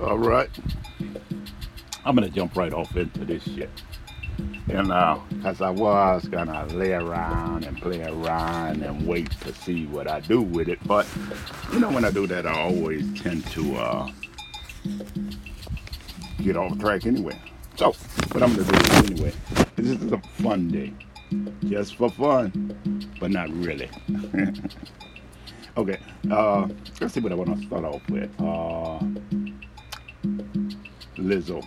All right. I'm going to jump right off into this shit. You know, because I was going to lay around and play around and wait to see what I do with it. But, you know, when I do that, I always tend to get off track anyway. So, what I'm going to do anyway, this is a fun day. Just for fun, but not really. Okay, let's see what I want to start off with. Lizzo.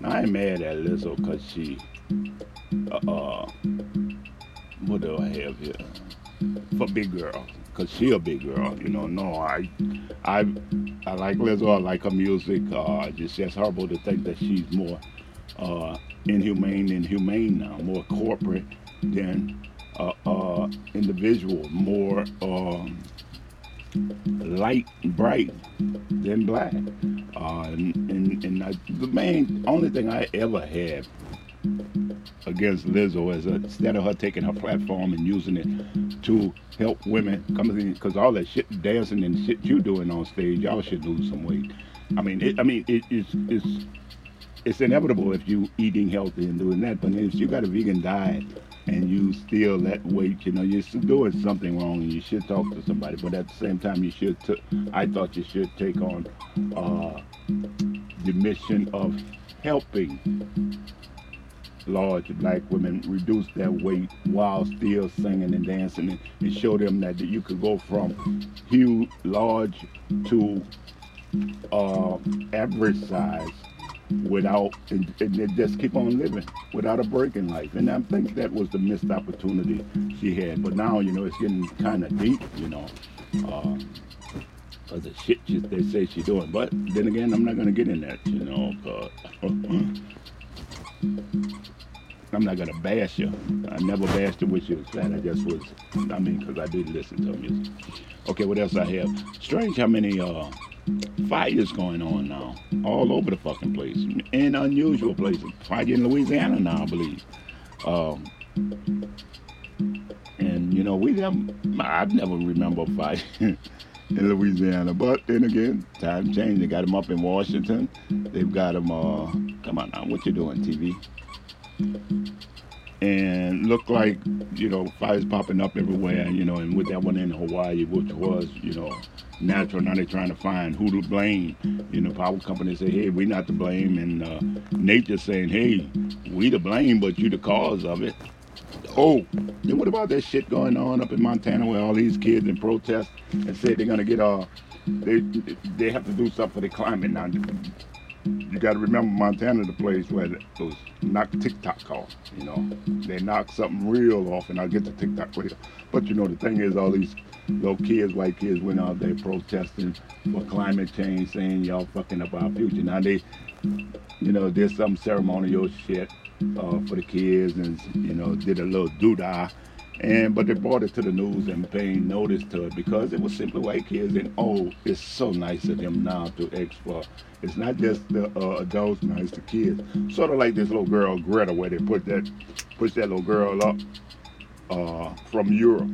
Now, I ain't mad at Lizzo because she, what do I have here? For big girl, because she a big girl, you know. No, I like Lizzo, I like her music. It's just horrible to think that she's more inhumane now, more corporate than individual, more light, bright than black. The main only thing I ever had against Lizzo is instead of her taking her platform and using it to help women come in, because all that shit dancing and shit you doing on stage, y'all should lose some weight. It's inevitable if you eating healthy and doing that, but if you got a vegan diet and you still that weight, you know, you're doing something wrong and you should talk to somebody. But at the same time, I thought you should take on the mission of helping large black women reduce their weight while still singing and dancing, and show them that you could go from huge, large to average size without, and just keep on living without a break in life. And I think that was the missed opportunity she had. But now, you know, it's getting kind of deep, you know, because the shit they say she's doing. But then again, I'm not going to get in that, you know, because I'm not going to bash her. I never bashed her when she was fat. Because I did listen to her music. Okay, what else I have? Strange how many fires going on now all over the fucking place, in unusual places. Fire in Louisiana now, I believe. And you know, I've never remember a fire in Louisiana, but then again, time changed. They got them up in Washington. They've got them. Come on now, what you doing, TV? And look like, you know, fires popping up everywhere, you know, and with that one in Hawaii, which was, you know, natural. Now they're trying to find who to blame. You know, power companies say, hey, we're not to blame, and nature's saying, hey, we to blame, but you the cause of it. Oh, then what about that shit going on up in Montana where all these kids in protest and said they're gonna get they have to do something for the climate now. You got to remember Montana, the place where those knock TikTok off, you know. They knock something real off, and I'll get to TikTok later. But, you know, the thing is, all these little kids, white kids, went out there protesting for climate change, saying y'all fucking up our future. Now they, you know, did some ceremonial shit for the kids and, you know, did a little doodah. But they brought it to the news and paying notice to it because it was simply white kids. And it's so nice of them now to explore. It's not just the adults, now it's the kids. Sort of like this little girl Greta, where they push that little girl up from Europe,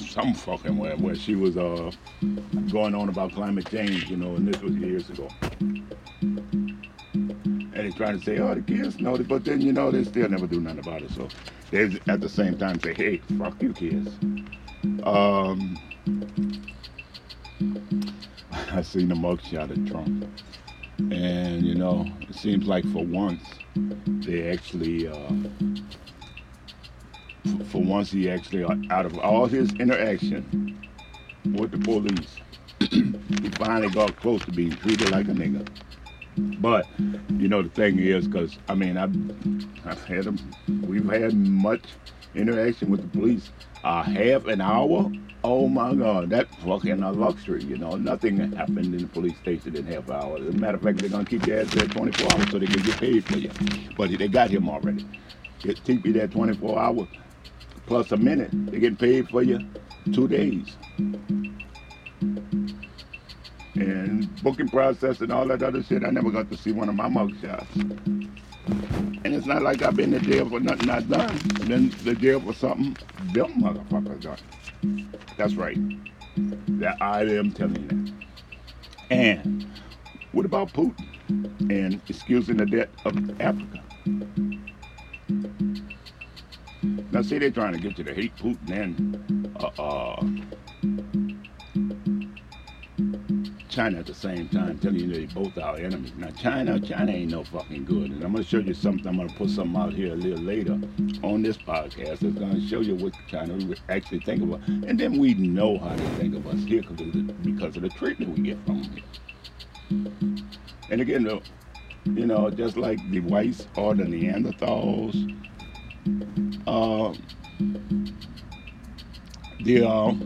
some fucking way, where she was going on about climate change, you know, and this was years ago. They trying to say, oh, the kids know it, but then, you know, they still never do nothing about it. So they at the same time say, hey, fuck you kids. I seen a mugshot of Trump, and you know, it seems like for once they actually he actually, out of all his interaction with the police, he finally got close to being treated like a nigga. But, you know, the thing is, because, I mean, we've had much interaction with the police. Half an hour? Oh, my God, that's fucking a luxury, you know. Nothing happened in the police station in half an hour. As a matter of fact, they're going to keep your ass there 24 hours so they can get paid for you. But they got him already. Just keep you there 24 hours plus a minute. They're getting paid for you 2 days. And booking process and all that other shit. I never got to see one of my mugshots. And it's not like I've been in jail for nothing I done. Been in jail for something them motherfuckers done. That's right. That I am telling you that. And what about Putin and excusing the debt of Africa? Now, see, they're trying to get you to hate Putin and China at the same time, telling you they're both our enemies. Now, China ain't no fucking good. And I'm going to show you something. I'm going to put something out here a little later on this podcast that's going to show you what China would actually think of us. And then we know how they think of us here because of the treatment we get from them here. And again, though, you know, just like the whites or the Neanderthals, the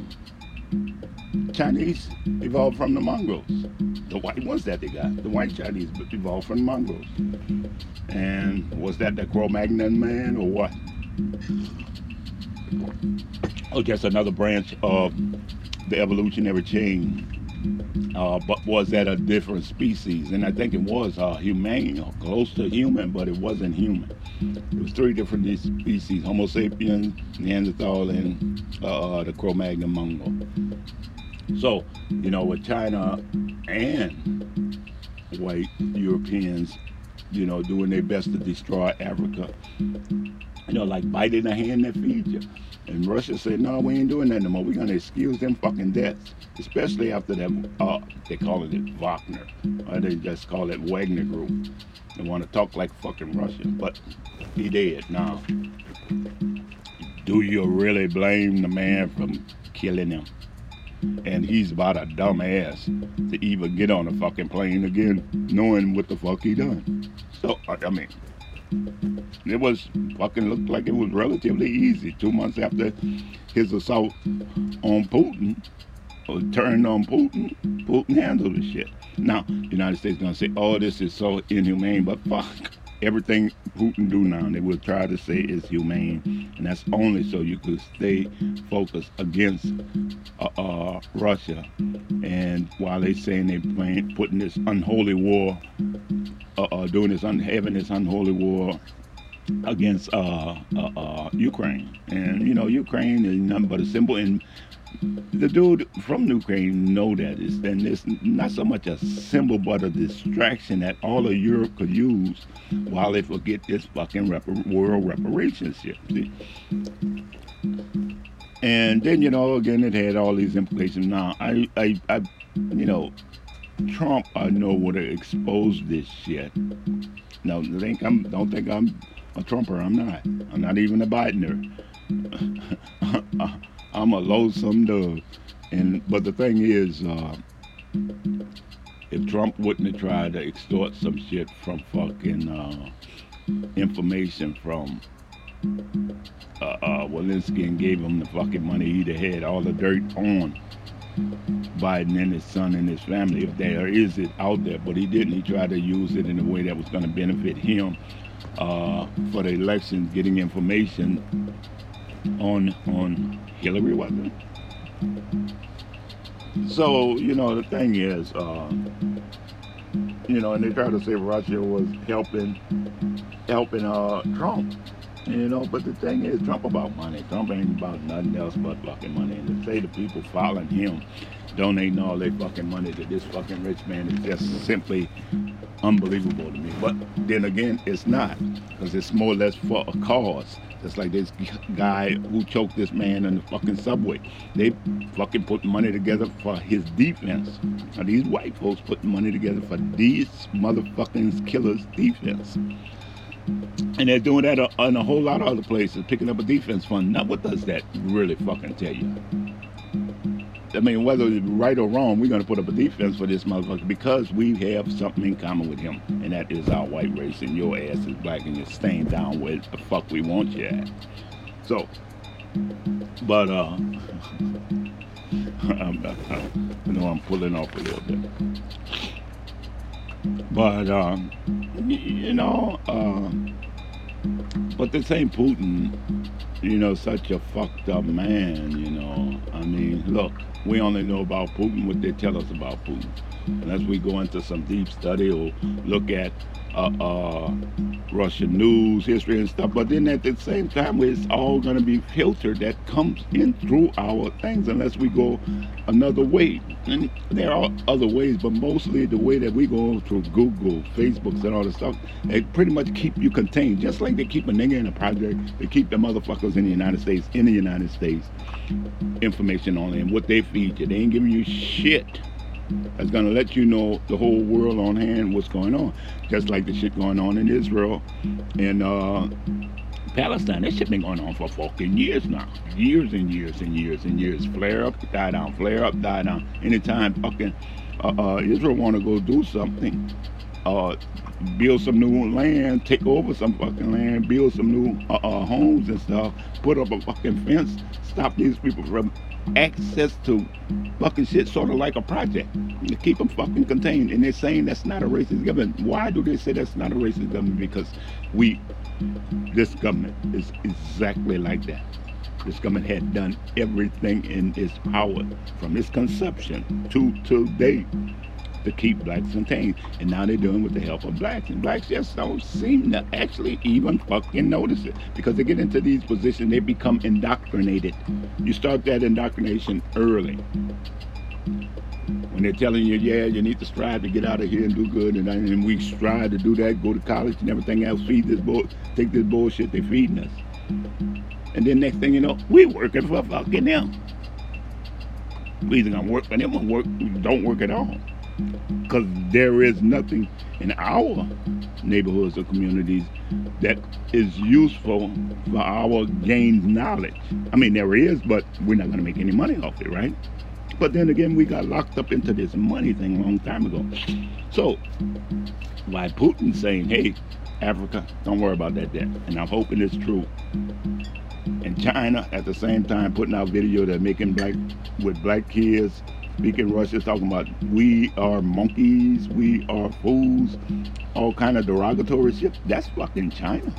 Chinese evolved from the Mongols. The white ones that they got. The white Chinese evolved from the Mongols. And was that the Cro-Magnon man or what? Oh, just another branch of the evolutionary chain. But was that a different species? And I think it was humane or close to human, but it wasn't human. It was three different species: Homo sapiens, Neanderthal, and the Cro-Magnon Mongol. So, you know, with China and white Europeans, you know, doing their best to destroy Africa, you know, like biting the hand that feeds you. And Russia said, no, we ain't doing that no more. We're going to excuse them fucking debts, especially after that, they call it Wagner, or they just call it Wagner Group. They want to talk like fucking Russia, but he did. Now, do you really blame the man from killing him? And he's about a dumbass to even get on a fucking plane again, knowing what the fuck he done. So, I mean, it was fucking looked like it was relatively easy. 2 months after his assault on Putin, or turned on Putin, Putin handled the shit. Now, the United States gonna say, oh, this is so inhumane, but fuck. Everything Putin do now, they will try to say is humane, and that's only so you could stay focused against Russia. And while they saying they playing, putting this unholy war, doing this, having this unholy war against Ukraine, and you know Ukraine is nothing but a symbol. And the dude from Ukraine know that it's not so much a symbol but a distraction that all of Europe could use while they forget this fucking world reparations shit. See? And then, you know, again, it had all these implications. Now, I you know, Trump, I know, would have exposed this shit. Now, don't think I'm a Trumper. I'm not. I'm not even a Bidener. I'm a loathsome dude, but the thing is, if Trump wouldn't have tried to extort some shit from fucking information from Walensky and gave him the fucking money, he'd have had all the dirt on Biden and his son and his family, if there is it out there. But he didn't. He tried to use it in a way that was going to benefit him for the election, getting information on Hillary, wasn't it? So, you know, the thing is, you know, and they try to say Russia was helping Trump, you know, but the thing is, Trump about money. Trump ain't about nothing else but fucking money. And to say the people following him donating all their fucking money to this fucking rich man is just simply unbelievable to me. But then again, it's not, because it's more or less for a cause. Just like this guy who choked this man in the fucking subway. They fucking put money together for his defense. Now these white folks putting money together for these motherfucking killers' defense. And they're doing that in a whole lot of other places, picking up a defense fund. Now what does that really fucking tell you? I mean, whether it's right or wrong, we're going to put up a defense for this motherfucker because we have something in common with him, and that is our white race, and your ass is black, and you're staying down where the fuck we want you at. So, but, I know I'm pulling off a little bit. But, you know, but this ain't Putin, you know, such a fucked up man, you know. I mean, look. We only know about Putin what they tell us about Putin. Unless we go into some deep study or look at Russian news, history and stuff. But then at the same time, it's all going to be filtered that comes in through our things unless we go another way. And there are other ways, but mostly the way that we go through Google, Facebook and all this stuff, they pretty much keep you contained. Just like they keep a nigga in a project, they keep the motherfuckers in the United States, information on them, what they feed you. They ain't giving you shit that's going to let you know the whole world on hand, what's going on. Just like the shit going on in Israel and Palestine. This shit been going on for fucking years now. Years and years. Flare up, die down, flare up, die down. Anytime fucking Israel want to go do something, build some new land, take over some fucking land, build some new homes and stuff, put up a fucking fence, stop these people from access to fucking shit, sort of like a project to keep them fucking contained. And they're saying that's not a racist government. Why do they say that's not a racist government? Because this government is exactly like that. This government had done everything in its power from its conception to today to keep blacks contained, and now they're doing with the help of blacks, and blacks just don't seem to actually even fucking notice it, because they get into these positions, they become indoctrinated. You start that indoctrination early, when they're telling you, yeah, you need to strive to get out of here and do good, and we strive to do that, go to college and everything else, feed this bullshit, take this bullshit they're feeding us, and then next thing you know, we working for fucking them. We either gonna work for them or don't work at all. Because there is nothing in our neighborhoods or communities that is useful for our gained knowledge. I mean, there is, but we're not going to make any money off it, right? But then again, we got locked up into this money thing a long time ago. So, by Putin saying, hey, Africa, don't worry about that debt. And I'm hoping it's true. And China, at the same time, putting out video that making black kids speaking Russian, talking about we are monkeys, we are fools, all kind of derogatory shit. That's fucking China.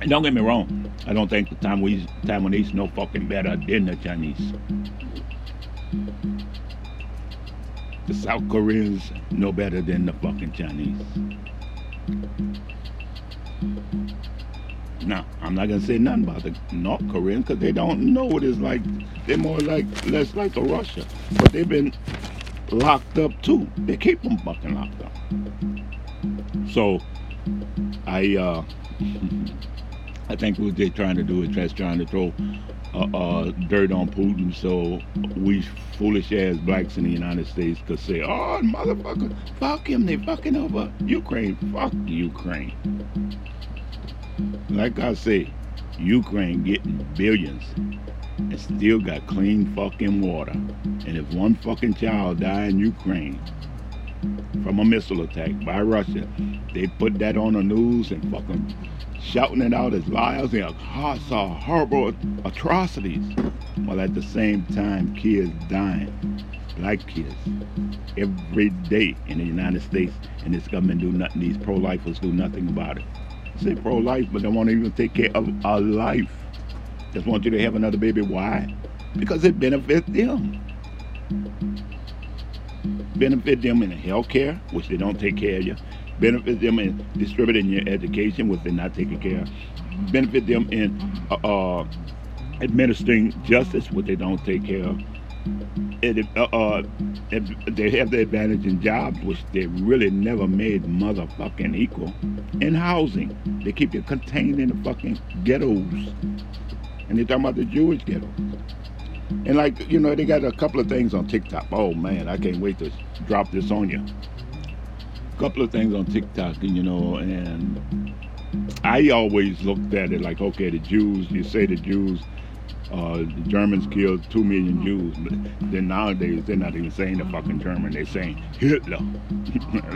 And don't get me wrong, I don't think the Taiwanese know fucking better than the Chinese. The South Koreans know better than the fucking Chinese. Now, I'm not going to say nothing about the North Koreans because they don't know what it's like. They're less like a Russia. But they've been locked up too. They keep them fucking locked up. So, I think what they're trying to do is just trying to throw dirt on Putin so we foolish ass blacks in the United States could say, oh, motherfucker, fuck him. They fucking over Ukraine. Fuck Ukraine. Like I say, Ukraine getting billions and still got clean fucking water. And if one fucking child die in Ukraine from a missile attack by Russia, they put that on the news and fucking shouting it out as liars and horrible atrocities. While at the same time, kids dying, black kids, every day in the United States. And this government do nothing, these pro-lifers do nothing about it. Say pro-life, but they won't even take care of a life. Just want you to have another baby. Why? Because it benefits them. Benefit them in health care, which they don't take care of you. Benefit them in distributing your education, which they're not taking care of. Benefit them in administering justice, which they don't take care of. They have the advantage in jobs, which they really never made motherfucking equal. In housing, they keep you contained in the fucking ghettos, and they're talking about the Jewish ghetto. And like, you know, they got a couple of things on TikTok. Oh man, I can't wait to drop this on you. A couple of things on TikTok, and you know, and I always looked at it like, okay, the Jews. You say the Jews. The Germans killed 2 million Jews, but then nowadays they're not even saying the fucking German, they're saying Hitler.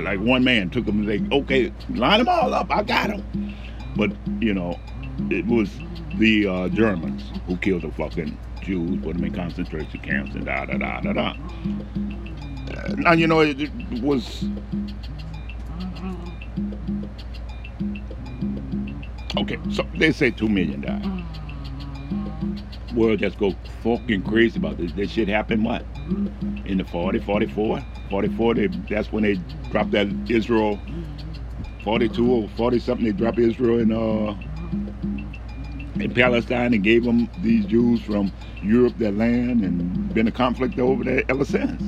Like one man took them and said, okay, line them all up, I got them. But, you know, it was the Germans who killed the fucking Jews, put them in concentration camps and da-da-da-da-da. Now, you know, it was Okay, so they say 2 million died. World just go fucking crazy about this. This shit happened what? In the 44, that's when they dropped that Israel, 42 or 40 something, they dropped Israel in Palestine and gave them, these Jews from Europe, their land, and been a conflict over there ever since.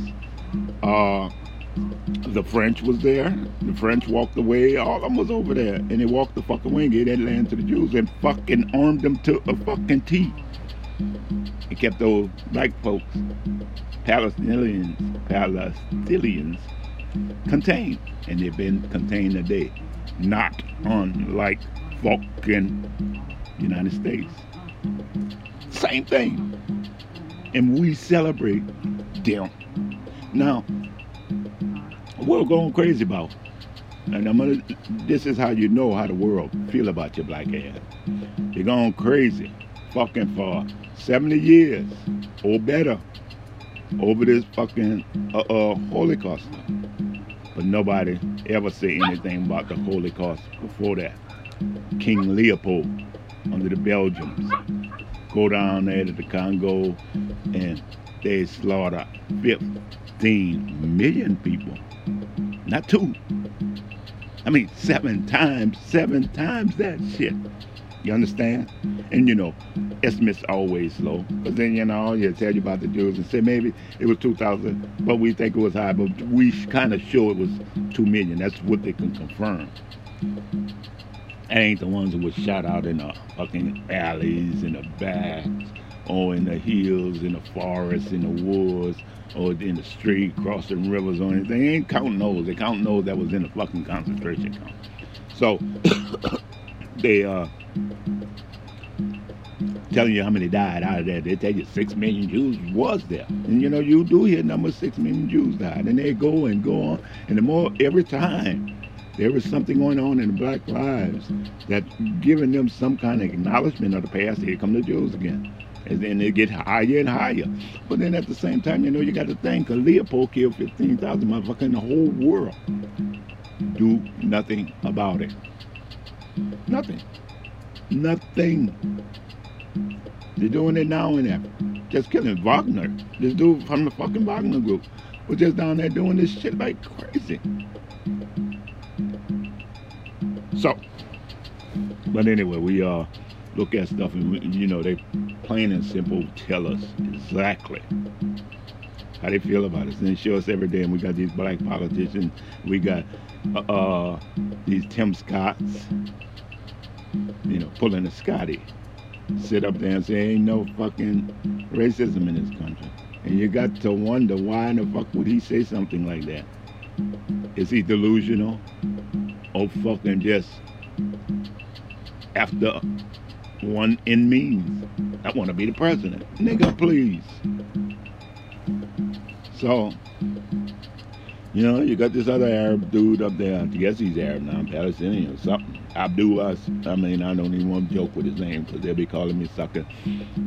The French was there. The French walked away. All of them was over there. And they walked the fucking wing, gave that land to the Jews, and fucking armed them to a fucking T. It kept those black folks, Palestinians contained. And they've been contained today. Not unlike fucking United States. Same thing. And we celebrate them. Now, the world going crazy about, and this is how you know how the world feel about your black ass. They're going crazy fucking for 70 years or better over this fucking Holocaust. But nobody ever say anything about the Holocaust before that. King Leopold under the Belgians go down there to the Congo and they slaughter 15 million people. Not two. I mean, seven times that shit. You understand? And you know, estimates always low. But then, you know, you tell you about the Jews and say maybe it was 2,000, but we think it was high, but we kind of sure it was 2 million. That's what they can confirm. That ain't the ones that were shot out in the fucking alleys, in the backs, or in the hills, in the forests, in the woods, or in the street, crossing rivers or anything. They ain't counting those. They counting those that was in the fucking concentration camp. So they telling you how many died out of there. They tell you 6 million Jews was there. And you know, you do hear number 6 million Jews died. And they go and go on. And the more, every time there was something going on in the black lives that giving them some kind of acknowledgement of the past, here come the Jews again. And then they get higher and higher. But then at the same time, you know, you got to think, Leopold killed 15,000 motherfuckers in the whole world. Do nothing about it. Nothing. They're doing it now and ever. Just killing Wagner. This dude from the fucking Wagner Group was just down there doing this shit like crazy. So, but anyway, we look at stuff and, you know, they plain and simple tell us exactly how they feel about us. And they show us every day. And we got these black politicians. We got these Tim Scotts, you know, pulling a Scotty. Sit up there and say, ain't no fucking racism in this country. And you got to wonder why in the fuck would he say something like that? Is he delusional? Or fucking just after one in means? I want to be the president. Nigga, please. So, you know, you got this other Arab dude up there. I guess he's Arab now, Palestinian or something. I don't even want to joke with his name because they'll be calling me sucker,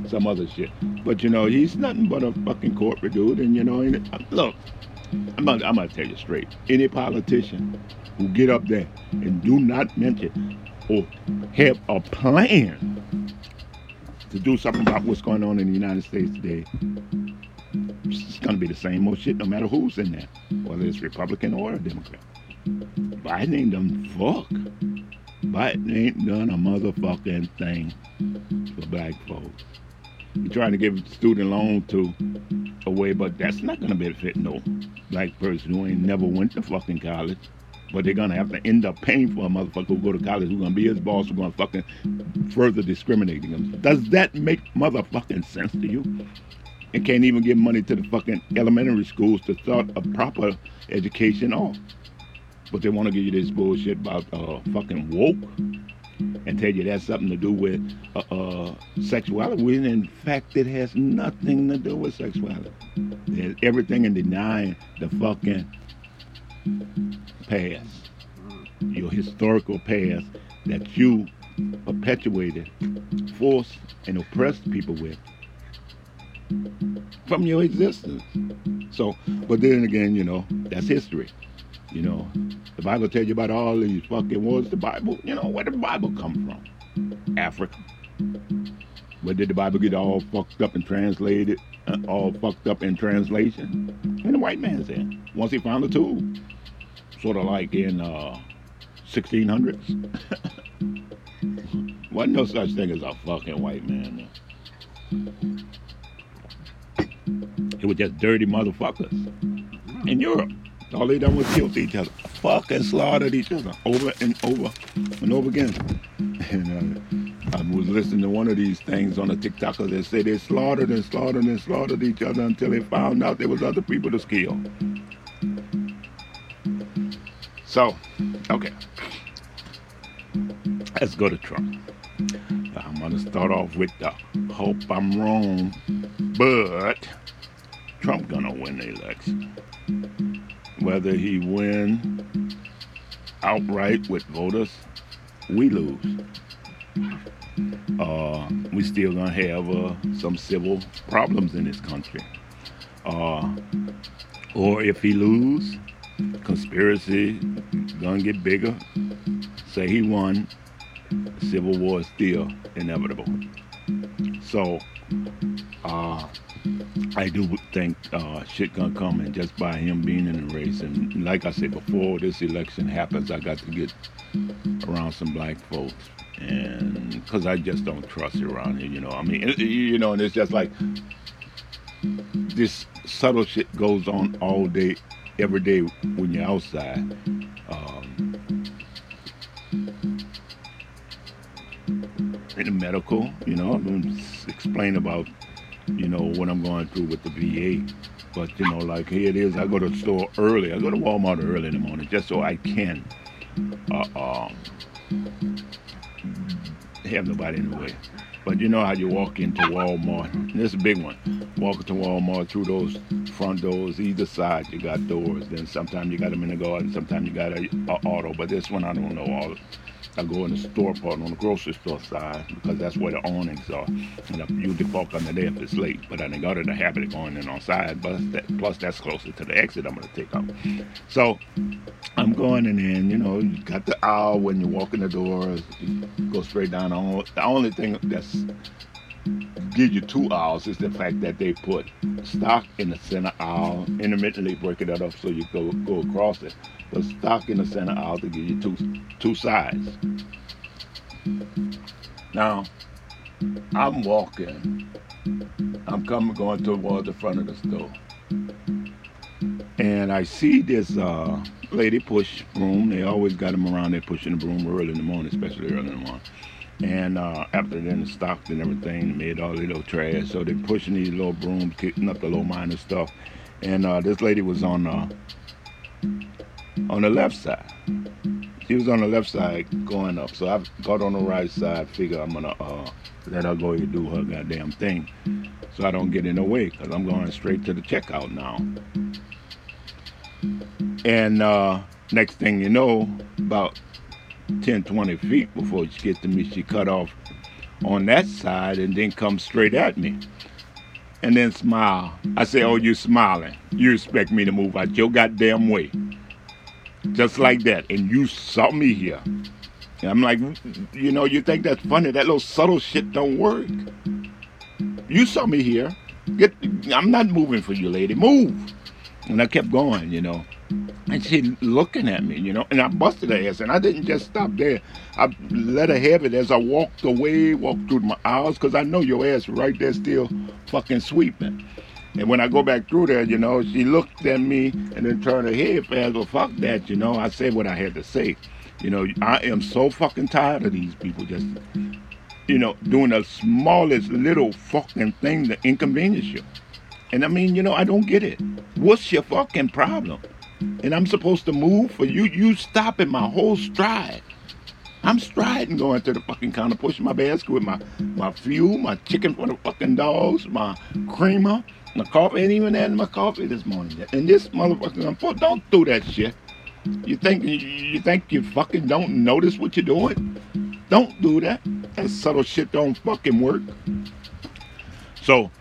some other shit. But, you know, he's nothing but a fucking corporate dude. And, you know, look, I'm gonna tell you straight. Any politician who get up there and do not mention or have a plan to do something about what's going on in the United States today, it's going to be the same old shit no matter who's in there, whether it's Republican or a Democrat. Biden ain't done fuck. Biden ain't done a motherfucking thing for black folks. He's trying to give student loan away, but that's not going to benefit no black person who ain't never went to fucking college. But they're going to have to end up paying for a motherfucker who go to college, who's going to be his boss, who's going to fucking further discriminating him. Does that make motherfucking sense to you? And can't even give money to the fucking elementary schools to start a proper education off. But they want to give you this bullshit about fucking woke and tell you that's something to do with sexuality. When in fact, it has nothing to do with sexuality. There's everything in denying the fucking past, your historical past that you perpetuated, forced and oppressed people with from your existence. So, but then again, you know, that's history. You know, the Bible tells you about all these fucking wars. The Bible, you know, where did the Bible come from? Africa. But did the Bible get all fucked up and translated, all fucked up in translation? And the white man said, once he found the tool, sort of like in 1600s. Wasn't no such thing as a fucking white man. It was just dirty motherfuckers in Europe. All they done was killed each other, fucking slaughtered each other over and over and over again. And I was listening to one of these things on a TikToker that said they slaughtered and slaughtered and slaughtered each other until they found out there was other people to kill. So, okay, let's go to Trump. I'm gonna start off with the hope I'm wrong, but Trump gonna win the election. Whether he win outright with voters, we lose. We still gonna have some civil problems in this country. Or if he lose, conspiracy gonna get bigger. Say he won, civil war is still inevitable. So, I do think shit gonna come in just by him being in the race. And like I said, before this election happens, I got to get around some black folks, and because I just don't trust around here, you know. I mean, you know, and it's just like this subtle shit goes on all day, every day when you're outside. In the medical, you know, I'm gonna explain about, you know, what I'm going through with the VA. But, you know, like here it is, I go to the store early. I go to Walmart early in the morning just so I can have nobody in the way. But you know how you walk into Walmart. This is a big one. Walk into Walmart through those front doors. Either side you got doors. Then sometimes you got them in the garden. Sometimes you got an auto. But this one, I don't know all. I go in the store part on the grocery store side because that's where the awnings are. And I usually walk under there if it's late, but I done got in the habit of going in on side, plus that's closer to the exit I'm gonna take out. So I'm going in there, and you know, you got the aisle when you walk in the door, you go straight down. The only thing that's gives you two aisles is the fact that they put stock in the center aisle, intermittently breaking that up so you go across it. But stock in the center aisle to give you two sides. Now, I'm walking. I'm going towards the front of the store. And I see this lady push broom. They always got them around there pushing the broom early in the morning, especially early in the morning. And after then the stocked and everything, made all the little trash. So they're pushing these little brooms, kicking up the little minor stuff. And this lady was on the left side. She was on the left side going up. So I got on the right side, figure I'm gonna let her go and do her goddamn thing so I don't get in the way, because I'm going straight to the checkout now. And next thing you know, about 10, 20 feet before she gets to me, she cut off on that side and then comes straight at me. And then smile. I say, oh, you smiling. You expect me to move out your goddamn way. Just like that. And you saw me here. And I'm like, you know, you think that's funny? That little subtle shit don't work. You saw me here. I'm not moving for you, lady. Move. And I kept going, you know. And she looking at me, you know, and I busted her ass. And I didn't just stop there. I let her have it as I walked away, walked through my aisles, because I know your ass right there still fucking sweeping. And when I go back through there, you know, she looked at me and then turned her head fast. Well, fuck that, you know. I said what I had to say. You know, I am so fucking tired of these people just, you know, doing the smallest little fucking thing to inconvenience you. And I mean, you know, I don't get it. What's your fucking problem? And I'm supposed to move for you. You stopping my whole stride. I'm striding going to the fucking counter, pushing my basket with my fuel, my chicken for the fucking dogs, my creamer, my coffee. Ain't even had my coffee this morning yet. And this motherfucker, don't do that shit. You think you fucking don't notice what you're doing? Don't do that. That subtle shit don't fucking work. So,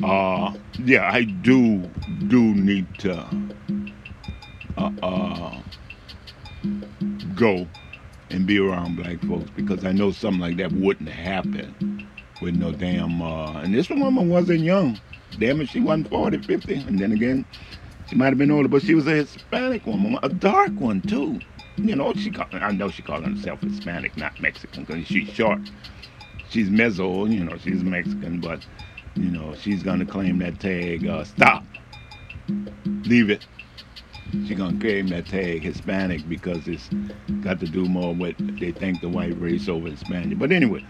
yeah, I do need to go and be around black folks, because I know something like that wouldn't happen with no damn, and this woman wasn't young. Damn it, she wasn't 40, 50, and then again, she might have been older, but she was a Hispanic woman, a dark one too. You know, I know she called herself Hispanic, not Mexican, because she's short. She's mezzo, you know, she's Mexican, but, you know, she's going to claim that tag, stop, leave it. She's going to claim that tag Hispanic because it's got to do more with they think the white race over Hispanic. But anyway,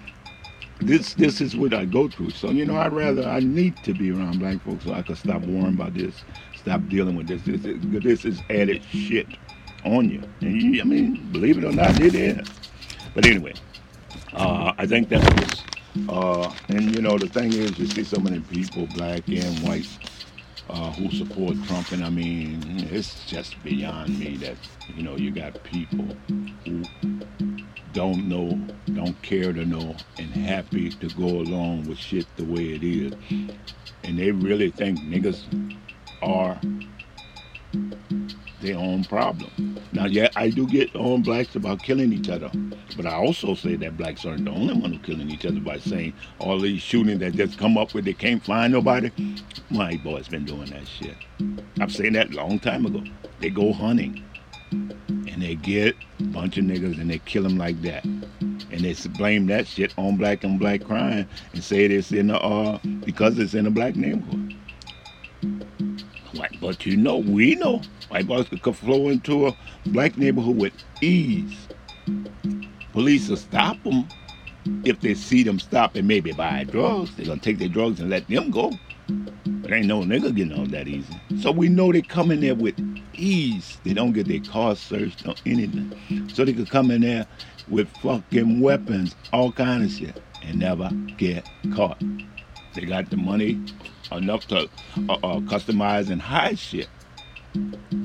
this is what I go through. So, you know, I need to be around black folks so I can stop worrying about this, stop dealing with this. This is added shit on you. And you, I mean, believe it or not, it is. But anyway, I think that was, and you know, the thing is, you see so many people, black and white, who support Trump, and I mean, it's just beyond me that, you know, you got people who don't know, don't care to know, and happy to go along with shit the way it is. And they really think niggas are their own problem. Now, yeah, I do get on blacks about killing each other, but I also say that blacks aren't the only one who's killing each other by saying all these shootings that just come up with they can't find nobody. My boy's been doing that shit. I've seen that a long time ago. They go hunting, and they get a bunch of niggas, and they kill them like that. And they blame that shit on black and black crime and say it's in the, because it's in a black neighborhood. White, but you know, we know white boys could flow into a black neighborhood with ease. Police will stop them if they see them stop and maybe buy drugs. They're going to take their drugs and let them go. But ain't no nigga getting on that easy. So we know they come in there with ease. They don't get their car searched or anything. So they could come in there with fucking weapons, all kind of shit, and never get caught. They got the money enough to customize and hide shit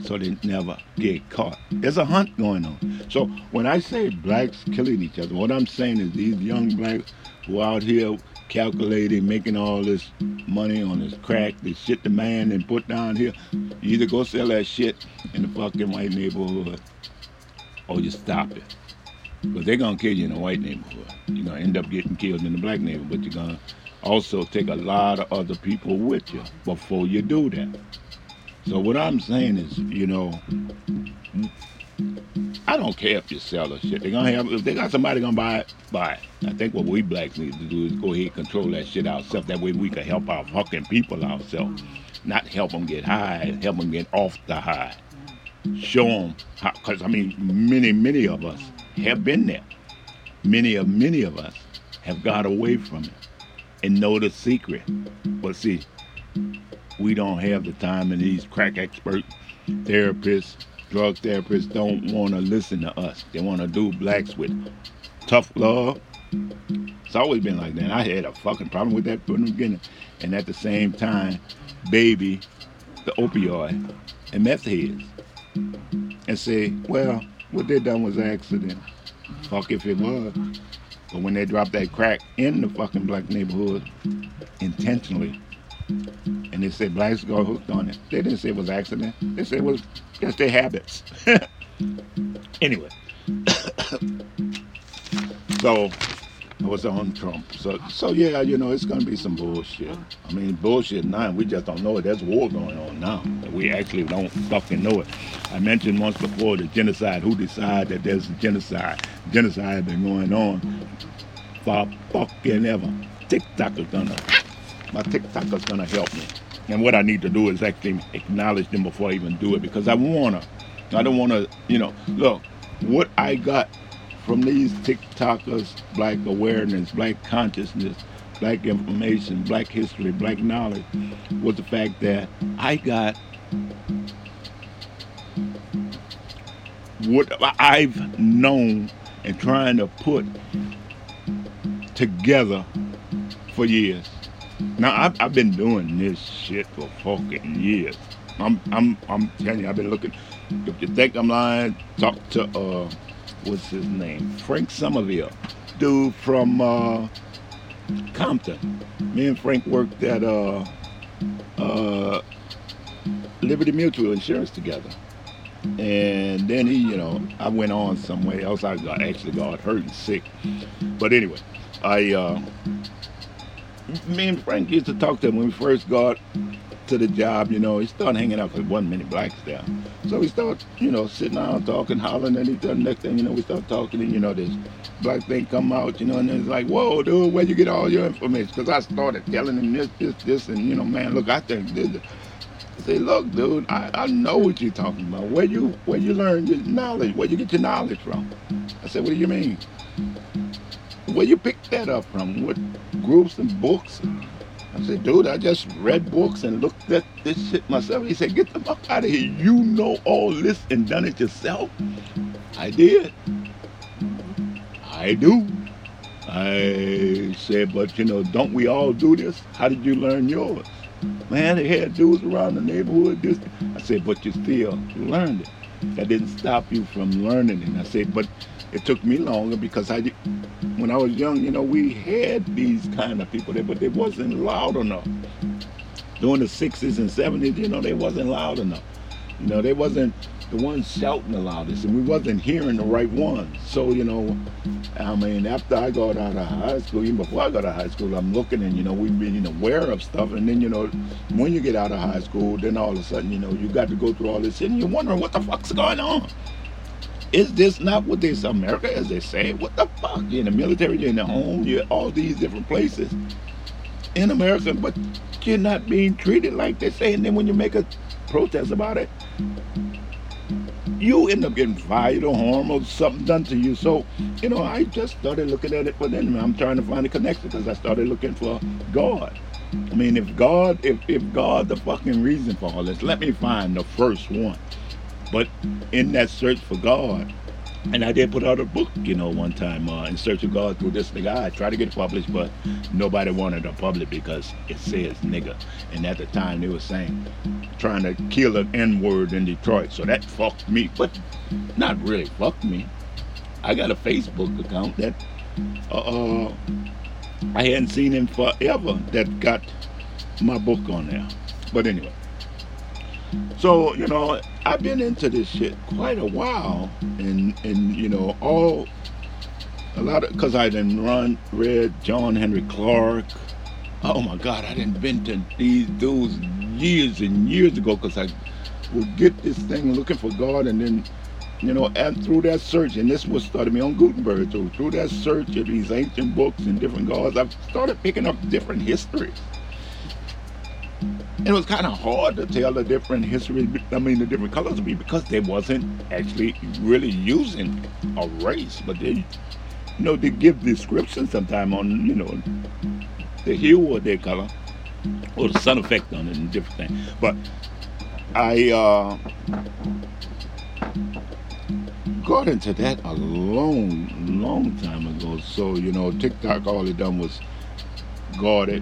so they never get caught. There's a hunt going on. So when I say blacks killing each other, what I'm saying is these young blacks who are out here calculating, making all this money on this crack, this shit the man and put down here, you either go sell that shit in the fucking white neighborhood or you stop it. Because they're going to kill you in the white neighborhood. You're going to end up getting killed in the black neighborhood, but you're going to also take a lot of other people with you before you do that. So what I'm saying is, you know, I don't care if you sell the shit. If they got somebody gonna buy it, buy it. I think what we blacks need to do is go ahead and control that shit ourselves. That way we can help our fucking people ourselves. Not help them get high, help them get off the high. Show them how, because I mean, many of us have been there. Many of us have got away from it and know the secret. But see, we don't have the time, and these crack expert therapists, drug therapists don't wanna listen to us. They wanna do blacks with tough love. It's always been like that. I had a fucking problem with that from the beginning. And at the same time, baby, the opioid and meth heads. And say, well, what they done was an accident. Fuck if it was. But when they drop that crack in the fucking black neighborhood intentionally, and they say blacks got hooked on it, they didn't say it was an accident. They said it was just their habits. Anyway, so I was on Trump. So yeah, you know, it's gonna be some bullshit. I mean, bullshit now. We just don't know it. There's war going on now. We actually don't fucking know it. I mentioned once before the genocide. Who decided that there's a genocide? Genocide has been going on for fucking ever. My TikToker's gonna help me. And what I need to do is actually acknowledge them before I even do it, because I don't wanna, you know, look, what I got from these TikTokers, black awareness, black consciousness, black information, black history, black knowledge, was the fact that I got what I've known and trying to put together for years. Now I've been doing this shit for fucking years. I'm telling you, I've been looking. If you think I'm lying, talk to what's his name? Frank Somerville, dude from Compton. Me and Frank worked at Liberty Mutual Insurance together. And then he, you know, I went on somewhere else. I actually got hurt and sick. But anyway, me and Frank used to talk to him when we first got to the job, you know. He started hanging out with one many blacks there. So we started, you know, sitting down, talking, hollering at each other. Next thing you know, we start talking, and, you know, this black thing come out, you know, and it's like, whoa, dude, where you get all your information? Because I started telling him this, and, you know, man, look, I think this. I say, look, dude, I know what you're talking about. Where you learn your knowledge? Where you get your knowledge from? I said, what do you mean? Where you pick that up from? What groups and books? I said, dude, I just read books and looked at this shit myself. He said, get the fuck out of here. You know all this and done it yourself? I did. I do. I said, but, you know, don't we all do this? How did you learn yours? Man, they had dudes around the neighborhood. This. I said, but you still learned it. That didn't stop you from learning it. And I said, but it took me longer because when I was young, you know, we had these kind of people there, but they wasn't loud enough. During the 60s and 70s, you know, they wasn't loud enough. You know, they wasn't the ones shouting the loudest, and we wasn't hearing the right ones. So, you know, I mean, after I got out of high school, even before I got out of high school, I'm looking and, you know, we've been aware of stuff. And then, you know, when you get out of high school, then all of a sudden, you know, you got to go through all this and you're wondering, what the fuck's going on? Is this not what this America, as they say? What the fuck? You're in the military, you're in the home, you're all these different places in America, but you're not being treated like they say. And then when you make a protest about it, you end up getting fired or harm or something done to you. So, you know, I just started looking at it, but then I'm trying to find a connection because I started looking for God. I mean, if God the fucking reason for all this, let me find the first one. But in that search for God, and I did put out a book, you know, one time, In Search of God Through This Nigga. I tried to get it published, but nobody wanted to publish because it says nigga. And at the time, they were saying, trying to kill an N-word in Detroit. So that fucked me, but not really fucked me. I got a Facebook account that I hadn't seen in forever that got my book on there. But anyway. So, you know, I've been into this shit quite a while, and you know, because I done read John Henry Clark. Oh my God, I done been to these dudes years and years ago, because I would get this thing looking for God, and then, you know, and through that search, and this was started me on Gutenberg too, through that search of these ancient books and different gods, I've started picking up different histories. It was kind of hard to tell the different history, I mean the different colors of me, because they wasn't actually really using a race, but they, you know, they give descriptions sometimes on, you know, the hue or their color or the sun effect on it and different things. But I got into that a long time ago. So, you know, TikTok, all it done was guarded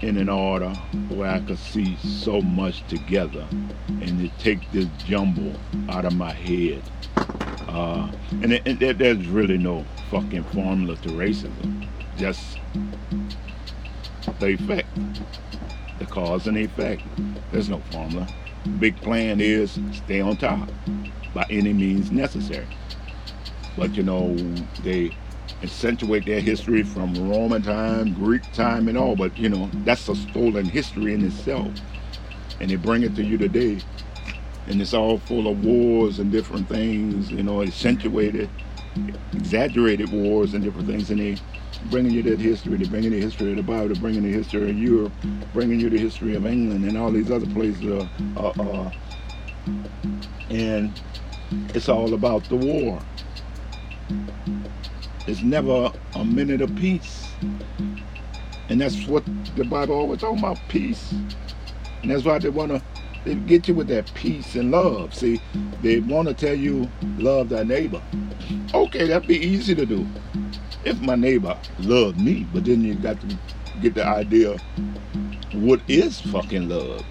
in an order where I could see so much together and to take this jumble out of my head. And there's really no fucking formula to racism. Just the effect, the cause and the effect. There's no formula. The big plan is stay on top by any means necessary. But, you know, they accentuate their history from Roman time, Greek time, and all, but, you know, that's a stolen history in itself, and they bring it to you today, and it's all full of wars and different things, you know, accentuated, exaggerated wars and different things, and they bringing you that history, they're bringing the history of the Bible, they're bringing the history of Europe, bringing you the history of England and all these other places, and it's all about the war. It's never a minute of peace. And that's what the Bible always talking about, peace. And that's why they get you with that peace and love. See, they want to tell you, love thy neighbor. Okay, that'd be easy to do if my neighbor loved me, but then you got to get the idea, what is fucking love?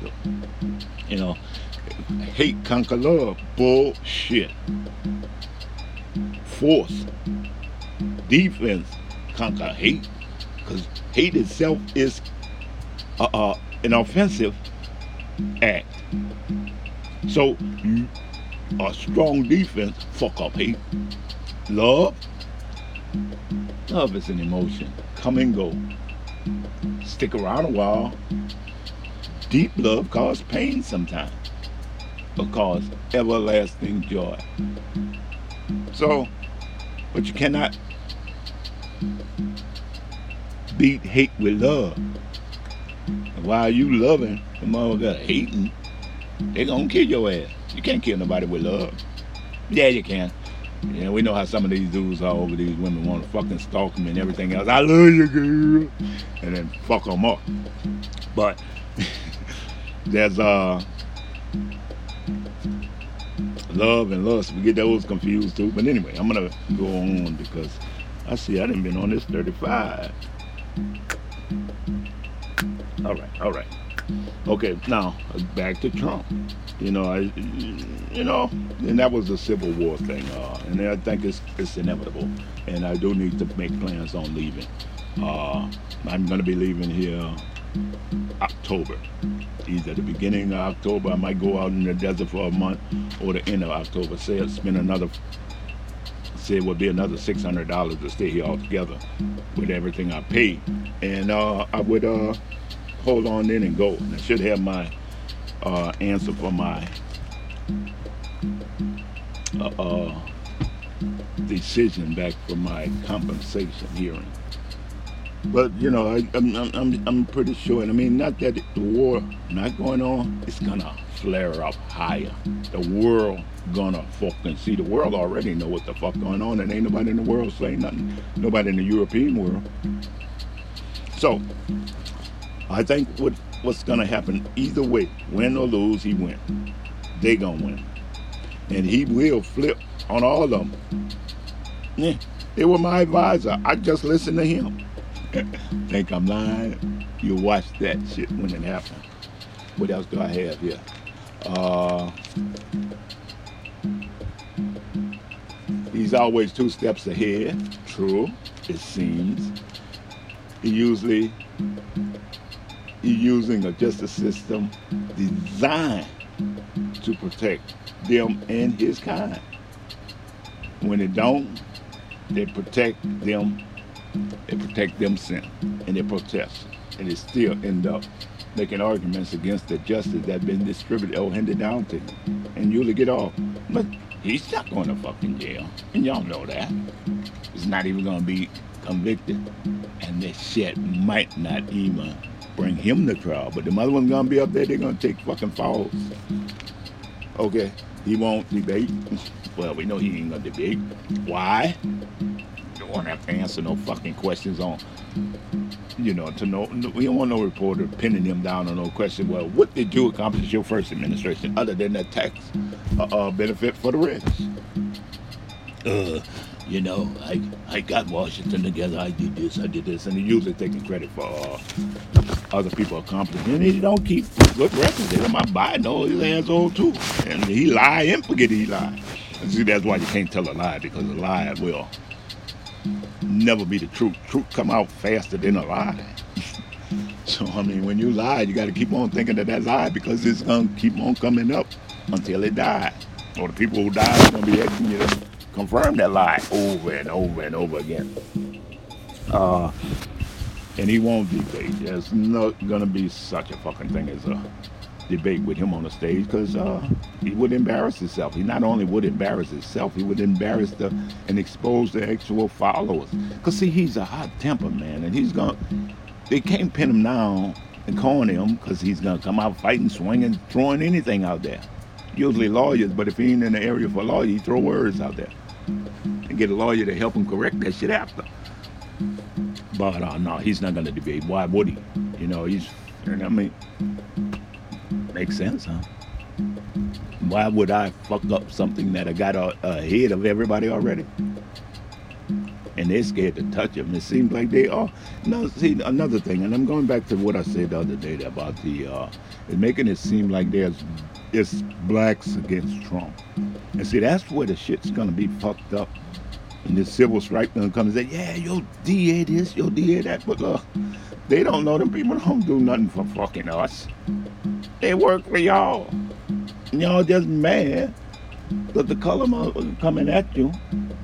You know, hate conquer love, bullshit. Force. Defense conquer hate, because hate itself is an offensive act. So a strong defense, fuck up hate. Love. Love is an emotion. Come and go. Stick around a while. Deep love causes pain sometimes, but causes everlasting joy. So, but you cannot beat hate with love. And while you loving, the motherfucker hating, they gonna kill your ass. You can't kill nobody with love. Yeah, you can. Yeah, we know how some of these dudes are over these women, want to fucking stalk them and everything else. I love you, girl. And then fuck them up. But there's love and lust. We get those confused too. But anyway, I'm going to go on because I see I done been on this 35. All right. Okay, now back to Trump. And that was a civil war thing, and I think it's inevitable. And I do need to make plans on leaving. I'm going to be leaving here October, either the beginning of October. I might go out in the desert for a month, or the end of October. It would be another $600 to stay here altogether with everything I pay, and I would hold on in and go. And I should have my answer for my decision back for my compensation hearing. But I'm pretty sure. And I mean, not that the war not going on, it's gonna flare up higher. The world gonna fucking see. The world already know what the fuck going on, and ain't nobody in the world saying nothing. Nobody in the European world. So I think what's gonna happen either way, win or lose, he win. They gonna win, and he will flip on all of them. Yeah, they were my advisor. I just listened to him. Think I'm lying? You watch that shit when it happens. What else do I have here? He's always two steps ahead. True, it seems. He's using a justice system designed to protect them and his kind. When it don't, they protect them. They protect them sin, and they protest, and they still end up making arguments against the justice that's been distributed or handed down to him, and you'll get off. But he's not going to fucking jail, and y'all know that. He's not even going to be convicted, and this shit might not even bring him to trial. But the mother one's going to be up there. They're going to take fucking falls. Okay, he won't debate. Well, we know he ain't going to debate. Why? Don't have to answer no fucking questions on, we don't want no reporter pinning him down on no question. Well, what did you accomplish your first administration other than that tax benefit for the rich? I got Washington together, I did this, and they're usually taking credit for other people accomplishing. And they don't keep good records. They don't mind Biden, all his asshole too. And he lied and forget he lied. And see, that's why you can't tell a lie, because a lie will never be the truth. Truth come out faster than a lie. So, I mean, when you lie, you got to keep on thinking that lie, because it's going to keep on coming up until it dies. Or the people who die are going to be asking you to confirm that lie over and over and over again. And he won't debate. There's not going to be such a fucking thing as a debate with him on the stage, because he would embarrass himself. He not only would embarrass himself, he would embarrass and expose the actual followers. Because, see, he's a hot temper, man, and they can't pin him down and corner him, because he's going to come out fighting, swinging, throwing anything out there. Usually lawyers, but if he ain't in the area for a lawyer, he throw words out there and get a lawyer to help him correct that shit after. But no, he's not going to debate. Why would he? Makes sense, huh? Why would I fuck up something that I got ahead of everybody already? And they're scared to touch him. It seems like they are. Now, see, another thing, and I'm going back to what I said the other day about the making it seem like it's blacks against Trump. And see, that's where the shit's gonna be fucked up. And this civil strike gonna come and say, yeah, your DA this, your DA that, but they don't know. Them people don't do nothing for fucking us. They work for y'all. Y'all just mad Because the color coming at you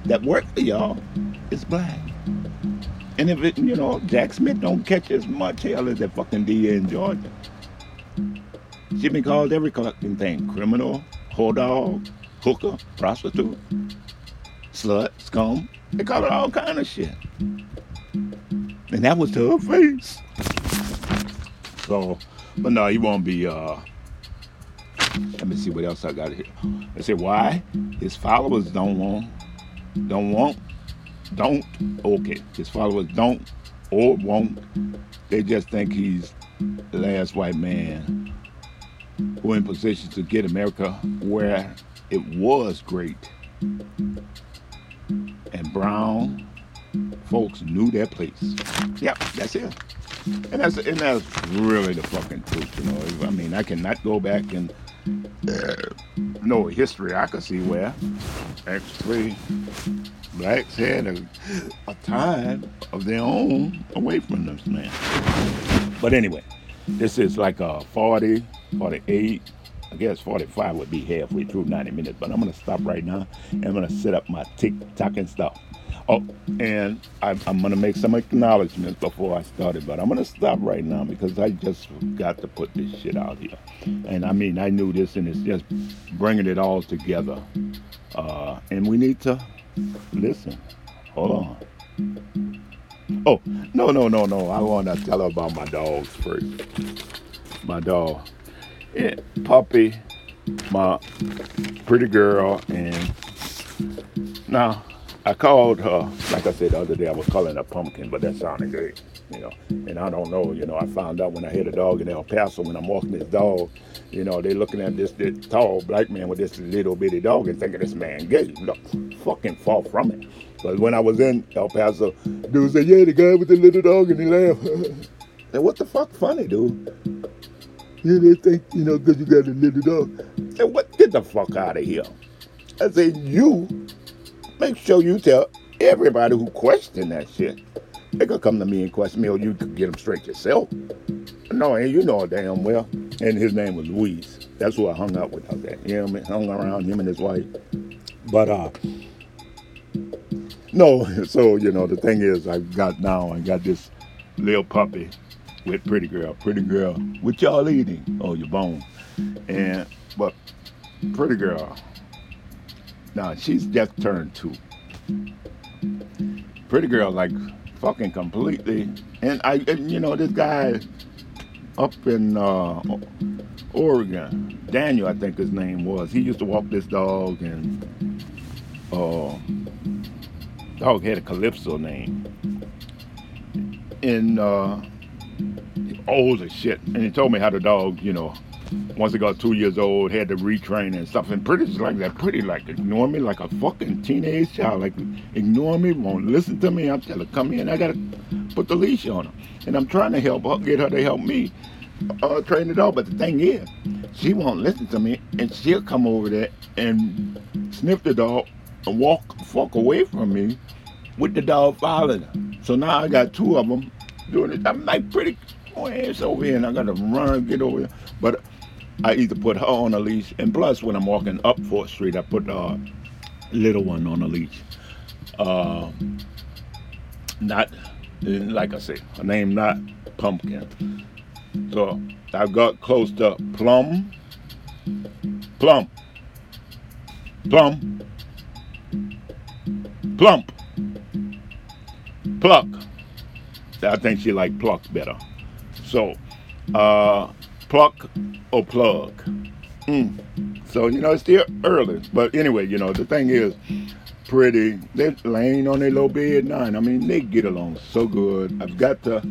that work for y'all is black. And if it, you know, Jack Smith don't catch as much hell as that fucking DA in Georgia. She been called every fucking thing. Criminal, whore dog, hooker, prostitute, slut, scum. They call her all kind of shit. And that was to her face. So, but no, you won't be, let me see what else I got here. They say why his followers don't or won't. They just think he's the last white man who in position to get America where it was great. And brown folks knew their place. Yep, that's it. And that's really the fucking truth, you know. I mean, I cannot go back and know history. I could see where actually blacks had a time of their own away from this man. But anyway, this is like a 40, 48, I guess 45 would be halfway through 90 minutes. But I'm going to stop right now and I'm going to set up my TikTok and stuff. Oh, and I'm going to make some acknowledgments before I started, but I'm going to stop right now because I just got to put this shit out here. And I mean, I knew this, and it's just bringing it all together. And we need to listen. Hold on. Oh, no. I want to tell her about my dogs first. My dog. Yeah, Puppy, my pretty girl, and now, I called her, like I said the other day, I was calling her Pumpkin, but that sounded good, you know. And I don't know, you know, I found out when I had a dog in El Paso, when I'm walking this dog, you know, they're looking at this tall black man with this little bitty dog and thinking this man gay. Look, fucking far from it. But when I was in El Paso, dude said, yeah, the guy with the little dog, and he laughed. And what the fuck funny, dude? Yeah, they think, you know, because you got a little dog. And what, get the fuck out of here. I said, you. Make sure you tell everybody who questioned that shit. They could come to me and question me, or you could get them straight yourself. No, and you know damn well. And his name was Luis. That's who I hung out with out there. You know what I mean? Hung around him and his wife. But, no, so, you know, the thing is, I got this little puppy with pretty girl, what y'all eating? Oh, your bone. And, but, pretty girl. Now, she's just turned 2. Pretty girl, like, fucking completely. And you know, this guy up in Oregon, Daniel, I think his name was, he used to walk this dog, and dog had a Calypso name. And old as shit. And he told me how the dog, you know, once it got 2 years old, had to retrain and stuff. And Pretty's like that. Pretty, like, ignore me like a fucking teenage child. Like, ignore me, won't listen to me. I'm telling her, come in. I got to put the leash on her. And I'm trying to help her, get her to help me train the dog. But the thing is, she won't listen to me. And she'll come over there and sniff the dog and fuck away from me with the dog following her. So now I got two of them doing it. I'm like, Pretty, my ass over here. And I got to run, get over here. But I either put her on a leash, and plus when I'm walking up 4th Street, I put the little one on a leash. Not, like I said, her name not Pumpkin. So I got close to Plump. Pluck. I think she liked Pluck better. So, Pluck or Plug. So, you know, it's still early. But anyway, you know, the thing is, Pretty, they're laying on their little bed now. I mean, they get along so good. I've got to,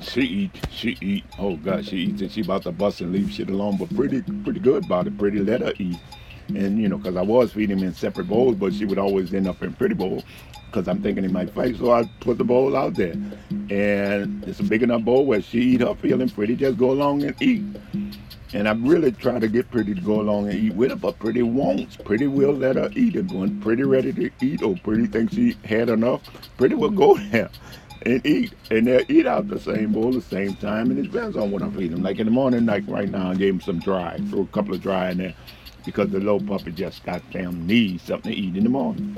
she eat. Oh, God, she eats, and she about to bust and leave shit alone. But pretty good about it. Pretty let her eat. And, you know, because I was feeding him in separate bowls, but she would always end up in Pretty bowl, because I'm thinking he might fight, so I put the bowl out there. And it's a big enough bowl where she eat her feeling. Pretty just go along and eat. And I really try to get Pretty to go along and eat with her, but Pretty won't. Pretty will let her eat. And when Pretty ready to eat, or Pretty thinks she had enough, Pretty will go there and eat, and they'll eat out the same bowl the same time, and it depends on what I'm feeding them. Like in the morning, like right now, I gave them some dry, threw a couple of dry in there, because the little puppy just goddamn needs something to eat in the morning.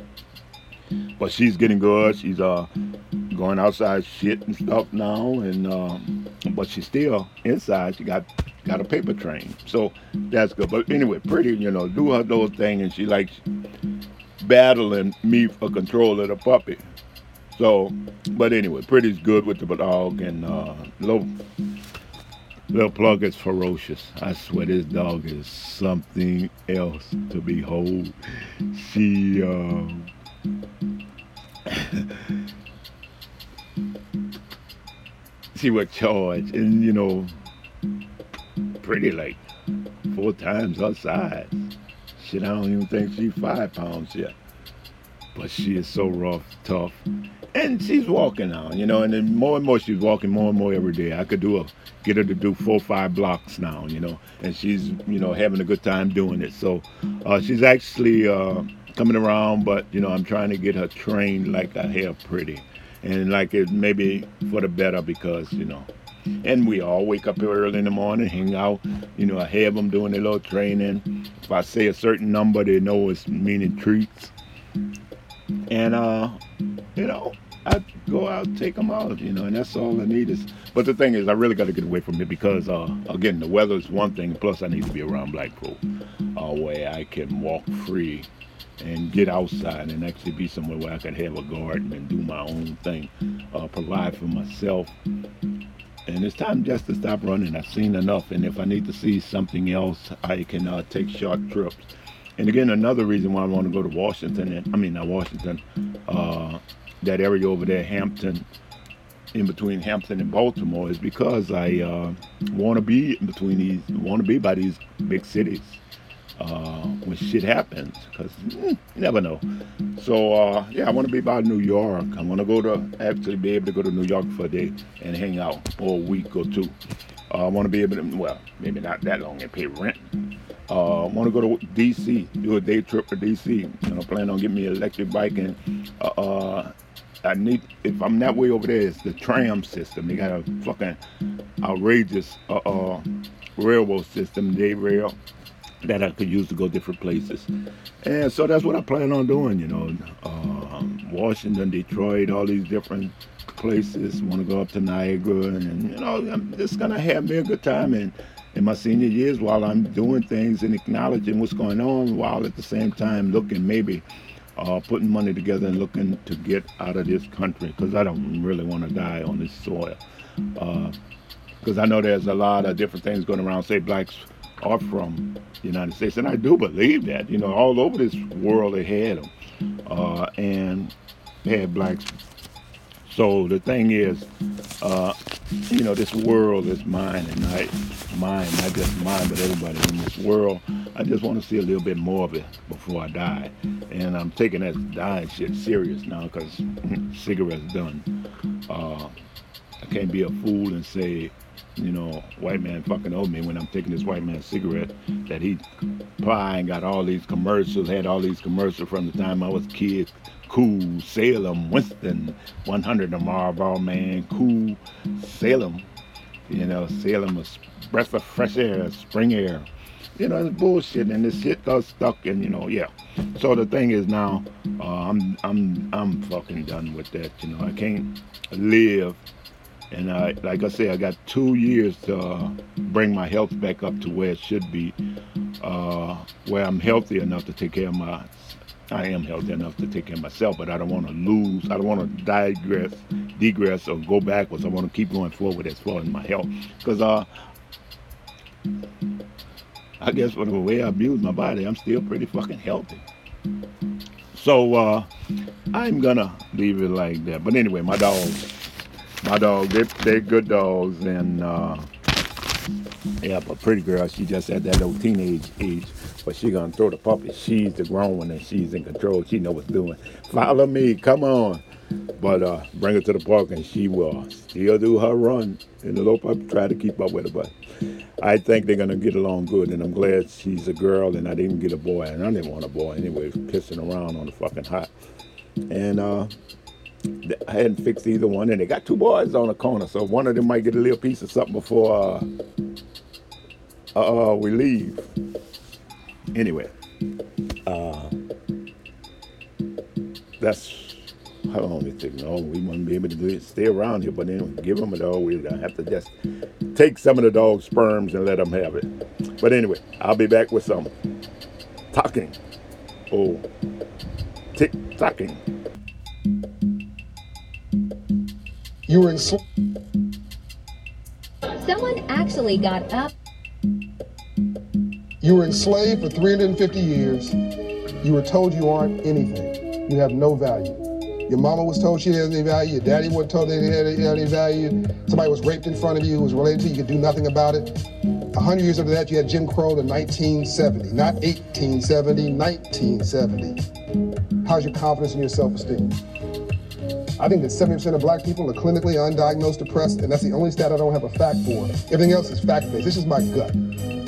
But she's getting good. She's going outside shit and stuff now, and but she's still inside. She got a paper train, so that's good. But anyway, Pretty, you know, do her little thing, and she likes battling me for control of the puppy. So, but anyway, Pretty's good with the dog, and little plug is ferocious. I swear this dog is something else to behold. She, she would charge, and you know, Pretty like 4 times her size. Shit, I don't even think she's 5 pounds yet. But she is so rough, tough. And she's walking now, you know, and then more and more she's walking more and more every day. I could get her to do 4 or 5 blocks now, you know, and she's, you know, having a good time doing it. So she's actually coming around, but, you know, I'm trying to get her trained like I have Pretty. And like it maybe for the better because, you know, and we all wake up early in the morning, hang out, you know, I have them doing their little training. If I say a certain number, they know it's meaning treats. And, you know, I go out, take them out, you know, and that's all I need is. But the thing is, I really got to get away from it because, again, the weather is one thing. Plus, I need to be around black folk where I can walk free and get outside and actually be somewhere where I can have a garden and do my own thing, provide for myself. And it's time just to stop running. I've seen enough. And if I need to see something else, I can take short trips. And again, another reason why I want to go to Washington, and I mean not Washington, that area over there, Hampton, in between Hampton and Baltimore, is because I want to be in between these, want to be by these big cities when shit happens, because you never know. So yeah, I want to be by New York. I want to go to actually be able to go to New York for a day and hang out for a week or two. I want to be able to, well, maybe not that long and pay rent. I want to go to D.C., do a day trip to D.C. You know, plan on getting me an electric bike, and I need, if I'm that way over there, it's the tram system. They got a fucking outrageous railroad system, day rail, that I could use to go different places. And so that's what I plan on doing, you know, Washington, Detroit, all these different places. Want to go up to Niagara, and you know, I'm just going to have me a good time, and in my senior years, while I'm doing things and acknowledging what's going on, while at the same time looking, maybe putting money together and looking to get out of this country, because I don't really want to die on this soil. Because I know there's a lot of different things going around, say blacks are from the United States, and I do believe that, you know, all over this world they had them, and they had blacks. So the thing is, you know, this world is mine, and not just mine, but everybody in this world. I just want to see a little bit more of it before I die. And I'm taking that dying shit serious now because cigarettes done. I can't be a fool and say, you know, white man fucking owed me when I'm taking this white man's cigarette that he ply and got all these commercials, had all these commercials from the time I was a kid. Cool, Salem, Winston, 100 of Marlboro Man, cool, Salem, you know, Salem, a breath of fresh air, spring air, you know, it's bullshit, and this shit got stuck, and you know, yeah, so the thing is now, I'm fucking done with that, you know, I can't live, and I, like I say, I got 2 years to bring my health back up to where it should be, where I'm healthy enough to take care of my, I am healthy enough to take care of myself, but I don't want to lose. I don't want to digress, or go backwards. I want to keep going forward as far as my health. Because I guess for the way I abuse my body, I'm still pretty fucking healthy. So I'm going to leave it like that. But anyway, my dogs, they're good dogs. And yeah, but Pretty girl, she just at that little teenage age. But she gonna throw the puppy. She's the grown one and she's in control. She know what's doing. Follow me, come on. But bring her to the park and she will still do her run. And the little puppy try to keep up with her. But I think they're gonna get along good. And I'm glad she's a girl and I didn't get a boy. And I didn't want a boy anyway, pissing around on the fucking hot. And I hadn't fixed either one, and they got two boys on the corner, so one of them might get a little piece of something before we leave. Anyway, that's how long it took. No, we wouldn't be able to do it, stay around here, but then give them a dog. We'll have to just take some of the dog sperms and let them have it. But anyway, I'll be back with some talking. Oh, tick-tocking. You were in Someone actually got up. You were enslaved for 350 years. You were told you aren't anything. You have no value. Your mama was told she didn't have any value. Your daddy was told they didn't have any value. Somebody was raped in front of you, was related to you, could do nothing about it. 100 years after that, you had Jim Crow in 1970, not 1870, 1970. How's your confidence in your self-esteem? I think that 70% of black people are clinically undiagnosed depressed, and that's the only stat I don't have a fact for. Everything else is fact-based. This is my gut.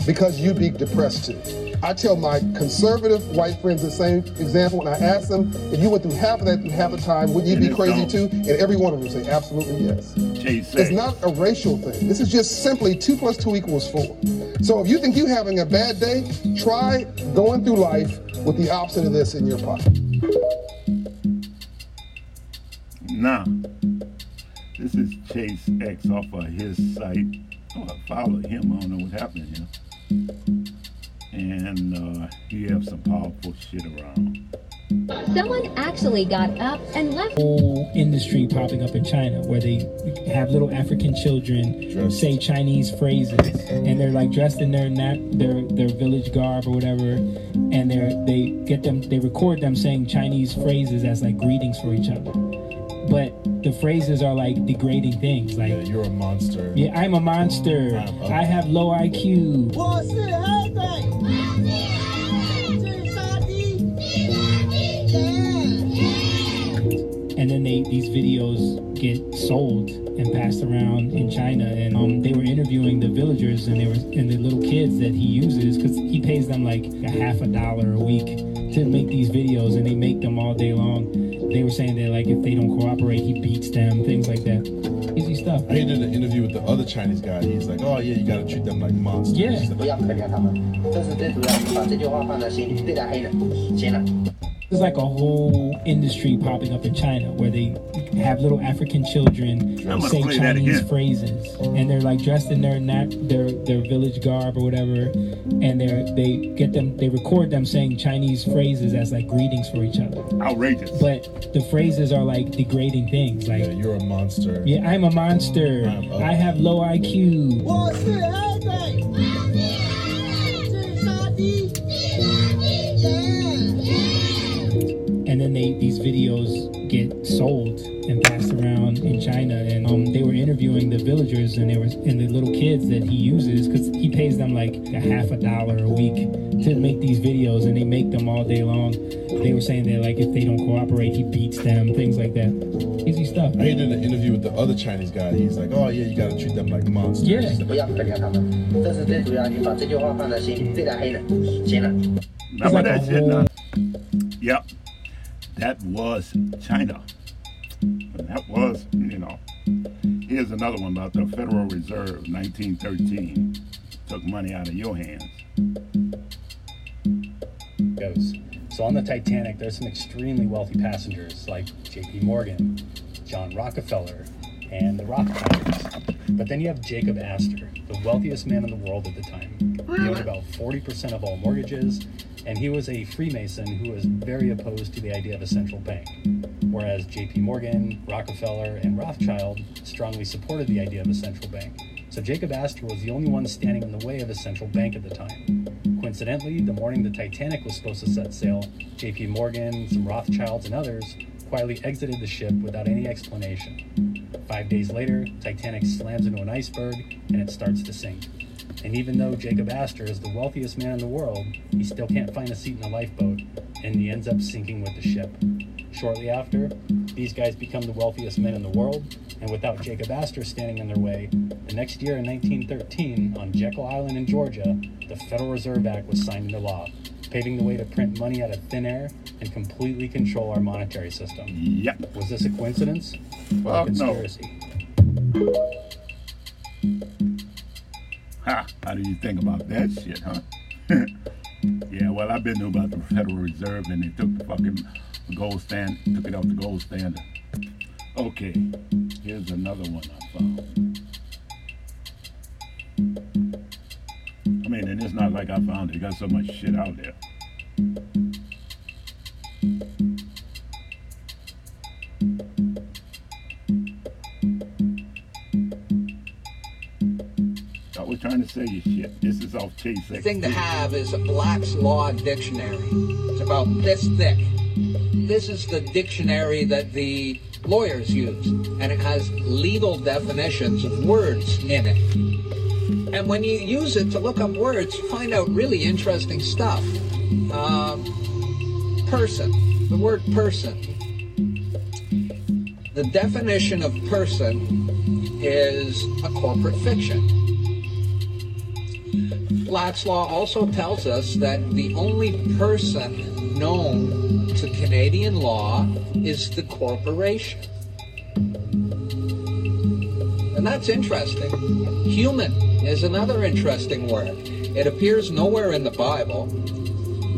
Because you'd be depressed too. I tell my conservative white friends the same example, and I ask them, if you went through half of that through half the time, would you be crazy too? And every one of them say, absolutely yes. It's not a racial thing. This is just simply 2 + 2 = 4. So if you think you're having a bad day, try going through life with the opposite of this in your pocket. Now, this is Chase X off of his site. Oh, I followed him. I don't know what's happening here. And he have some powerful shit around. Someone actually got up and left. Whole industry popping up in China where they have little African children say Chinese phrases, and they're like dressed in their village garb or whatever, and they record them saying Chinese phrases as like greetings for each other. But the phrases are like degrading things, like yeah, you're a monster. Yeah, I'm a monster. I have low IQ. And then these videos get sold and passed around in China, and they were interviewing the villagers and the little kids that he uses, because he pays them like $0.50 a week to make these videos, and they make them all day long. They were saying that, like, if they don't cooperate, he beats them, things like that. Easy stuff. I did an interview with the other Chinese guy. He's like, oh, yeah, you got to treat them like monsters. Yeah. There's like a whole industry popping up in China where they have little African children say Chinese phrases, and they're like dressed in their village garb or whatever, and they record them saying Chinese phrases as like greetings for each other. Outrageous. But the phrases are like degrading things, like yeah, you're a monster. Yeah, I'm a monster. I have low IQ. And then these videos get sold and passed around in China, and they were interviewing the villagers and the little kids that he uses, because he pays them like $0.50 a week to make these videos, and they make them all day long. They were saying that, like, if they don't cooperate, he beats them, things like that. Easy stuff. I did an interview with the other Chinese guy. He's like, oh yeah, you gotta treat them like monsters. Yeah. Yep. That was China. And that was, Here's another one about the Federal Reserve, 1913. Took money out of your hands. So on the Titanic, there's some extremely wealthy passengers like J.P. Morgan, John Rockefeller, and the Rockefellers. But then you have Jacob Astor, the wealthiest man in the world at the time. He owned about 40% of all mortgages, and he was a Freemason who was very opposed to the idea of a central bank, whereas J.P. Morgan, Rockefeller, and Rothschild strongly supported the idea of a central bank. So Jacob Astor was the only one standing in the way of a central bank at the time. Coincidentally, the morning the Titanic was supposed to set sail, J.P. Morgan, some Rothschilds, and others quietly exited the ship without any explanation. 5 days later, Titanic slams into an iceberg, and it starts to sink. And even though Jacob Astor is the wealthiest man in the world, he still can't find a seat in a lifeboat, and he ends up sinking with the ship. Shortly after, these guys become the wealthiest men in the world, and without Jacob Astor standing in their way, the next year in 1913, on Jekyll Island in Georgia, the Federal Reserve Act was signed into law, paving the way to print money out of thin air and completely control our monetary system. Yep. Was this a coincidence or a conspiracy? No. Ha! How do you think about that shit, huh? Yeah, well, I've been to about the Federal Reserve, and they took the fucking gold stand, took it off the gold standard. Okay, here's another one I found. I mean, and it's not like I found it. You got so much shit out there. I was trying to say your shit. This is off Chase X. The thing to have is a Black's Law Dictionary. It's about this thick. This is the dictionary that the lawyers use, and it has legal definitions of words in it. And when you use it to look up words, you find out really interesting stuff. Person, the word person. The definition of person is a corporate fiction. Black's Law also tells us that the only person known to Canadian law is the corporation. And that's interesting. Human is another interesting word. It appears nowhere in the Bible,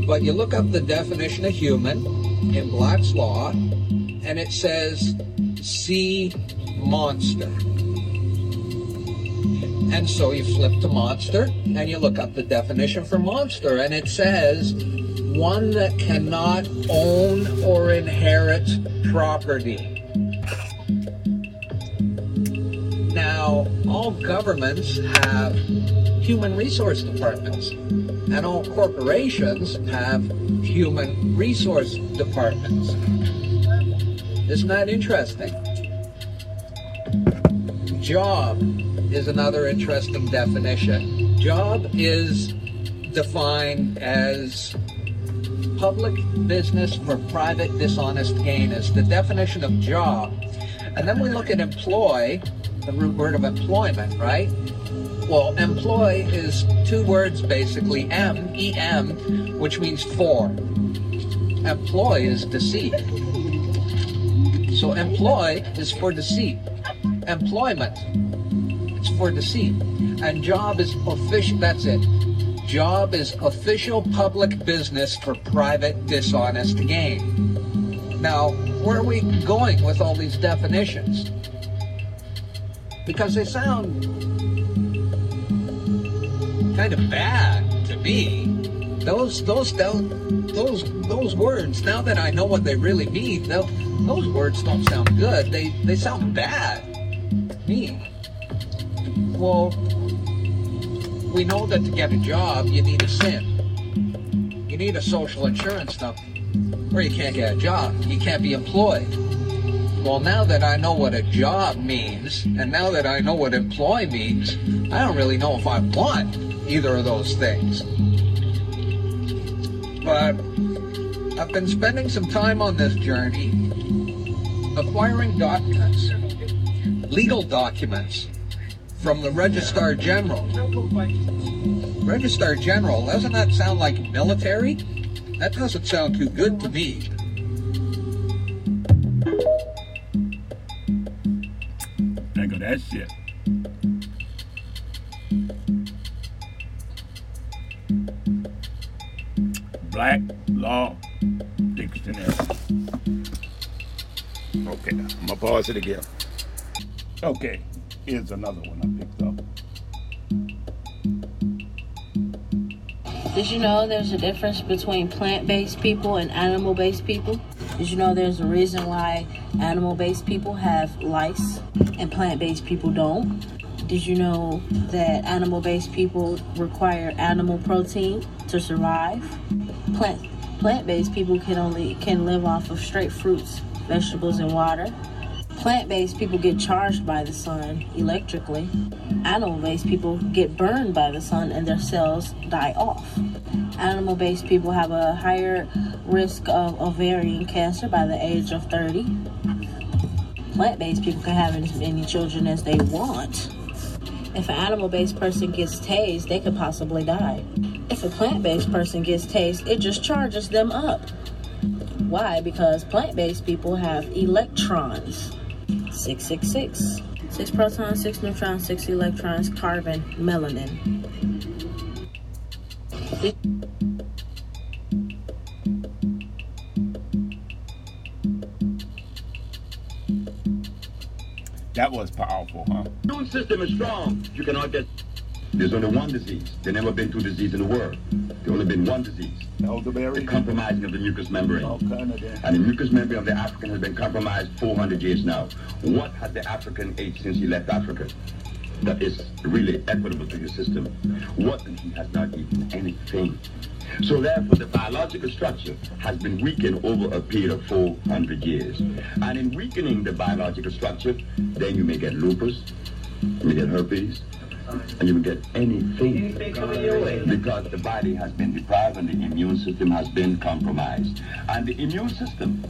but you look up the definition of human in Black's Law, and it says sea monster. And so you flip to monster, and you look up the definition for monster, and it says one that cannot own or inherit property. Now, all governments have human resource departments, and all corporations have human resource departments. Isn't that interesting? Job is another interesting definition. Job is defined as public business for private dishonest gain is the definition of job. And then we look at employ, the root word of employment, right? Well, employ is two words basically, M, E-M, which means for. Employ is deceit. So employ is for deceit. Employment. It's for deceit. And job is official, that's it. Job is official public business for private dishonest gain. Now, where are we going with all these definitions? Because they sound kind of bad to me. Those words, now that I know what they really mean, those words don't sound good. They sound bad to me. Well, we know that to get a job, you need a SIN. You need a social insurance number, or you can't get a job. You can't be employed. Well, now that I know what a job means, and now that I know what employ means, I don't really know if I want either of those things. But I've been spending some time on this journey, acquiring documents, legal documents, from the Registrar General. Registrar General, doesn't that sound like military? That doesn't sound too good to me. Think of that shit. Black Law Dictionary. Okay, I'm gonna pause it again. Okay. Here's another one I picked up. Did you know there's a difference between plant-based people and animal-based people? Did you know there's a reason why animal-based people have lice and plant-based people don't? Did you know that animal-based people require animal protein to survive? Plant-based people can live off of straight fruits, vegetables, and water. Plant-based people get charged by the sun electrically. Animal-based people get burned by the sun and their cells die off. Animal-based people have a higher risk of ovarian cancer by the age of 30. Plant-based people can have as many children as they want. If an animal-based person gets tased, they could possibly die. If a plant-based person gets tased, it just charges them up. Why? Because plant-based people have electrons. 666. 6 protons, 6 neutrons, 6 electrons, carbon, melanin. That was powerful, huh? The immune system is strong. You cannot get... There's only one disease. There's never been two diseases in the world. There's only been one disease. Elderberry? The compromising of the mucous membrane. And the mucous membrane of the African has been compromised 400 years now. What has the African ate since he left Africa that is really equitable to your system? What, and he has not eaten anything. So therefore, the biological structure has been weakened over a period of 400 years. And in weakening the biological structure, then you may get lupus, you may get herpes, and you may get anything. Because the body has been deprived and the immune system has been compromised. And the immune system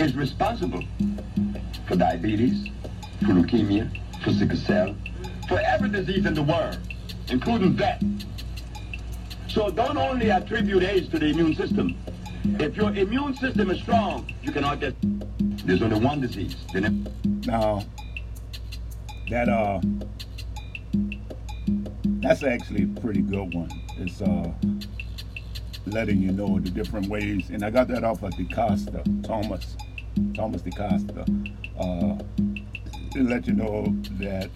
is responsible for diabetes, for leukemia, for sickle cell, for every disease in the world, including death. So don't only attribute age to the immune system. If your immune system is strong, you cannot get... There's only one disease. No. That's actually a pretty good one. It's letting you know the different ways. And I got that off of DeCosta, Thomas DeCosta. It let you know that...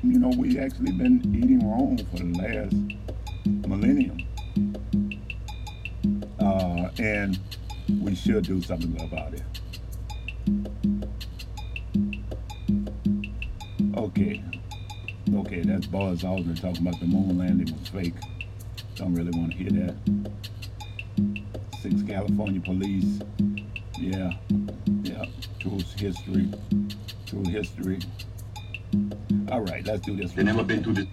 You know, we actually been eating wrong for the last millennium. And we should do something about it. Okay, that's Buzz Aldrin talking about the moon landing was fake. Don't really want to hear that. 6 California police. Yeah. True history. All right, let's do this. They never been to this.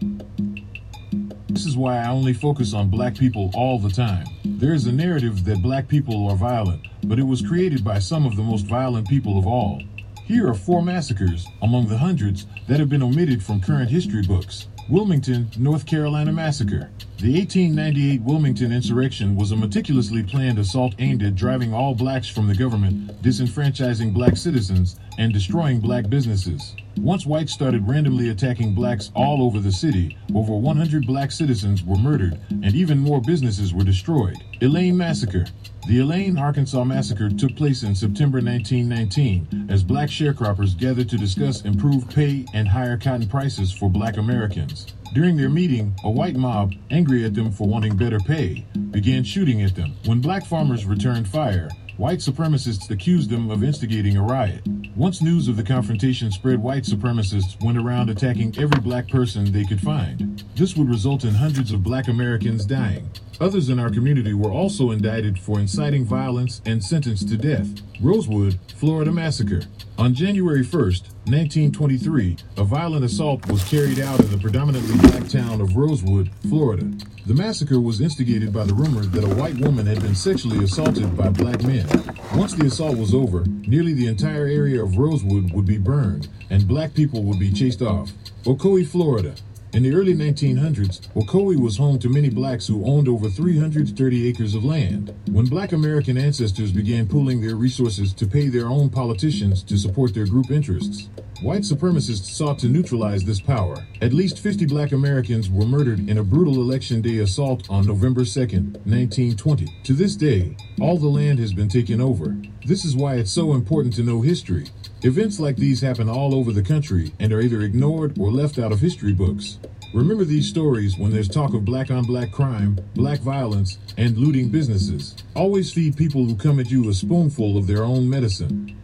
This is why I only focus on black people all the time. There is a narrative that black people are violent, but it was created by some of the most violent people of all. Here are 4 massacres among the hundreds that have been omitted from current history books. Wilmington, North Carolina massacre. The 1898 Wilmington insurrection was a meticulously planned assault aimed at driving all blacks from the government, disenfranchising black citizens, and destroying black businesses. Once whites started randomly attacking blacks all over the city, over 100 black citizens were murdered, and even more businesses were destroyed. Elaine massacre. The Elaine, Arkansas massacre took place in September 1919 as black sharecroppers gathered to discuss improved pay and higher cotton prices for black Americans. During their meeting, a white mob, angry at them for wanting better pay, began shooting at them. When black farmers returned fire, white supremacists accused them of instigating a riot. Once news of the confrontation spread, white supremacists went around attacking every black person they could find. This would result in hundreds of black Americans dying. Others in our community were also indicted for inciting violence and sentenced to death. Rosewood, Florida massacre. On January 1st, 1923, a violent assault was carried out in the predominantly black town of Rosewood, Florida. The massacre was instigated by the rumor that a white woman had been sexually assaulted by black men. Once the assault was over, nearly the entire area of Rosewood would be burned, and black people would be chased off. Ocoee, Florida. In the early 1900s, Ocoee was home to many blacks who owned over 330 acres of land. When black American ancestors began pooling their resources to pay their own politicians to support their group interests, white supremacists sought to neutralize this power. At least 50 black Americans were murdered in a brutal Election Day assault on November 2, 1920. To this day, all the land has been taken over. This is why it's so important to know history. Events like these happen all over the country and are either ignored or left out of history books. Remember these stories when there's talk of black-on-black crime, black violence, and looting businesses. Always feed people who come at you a spoonful of their own medicine.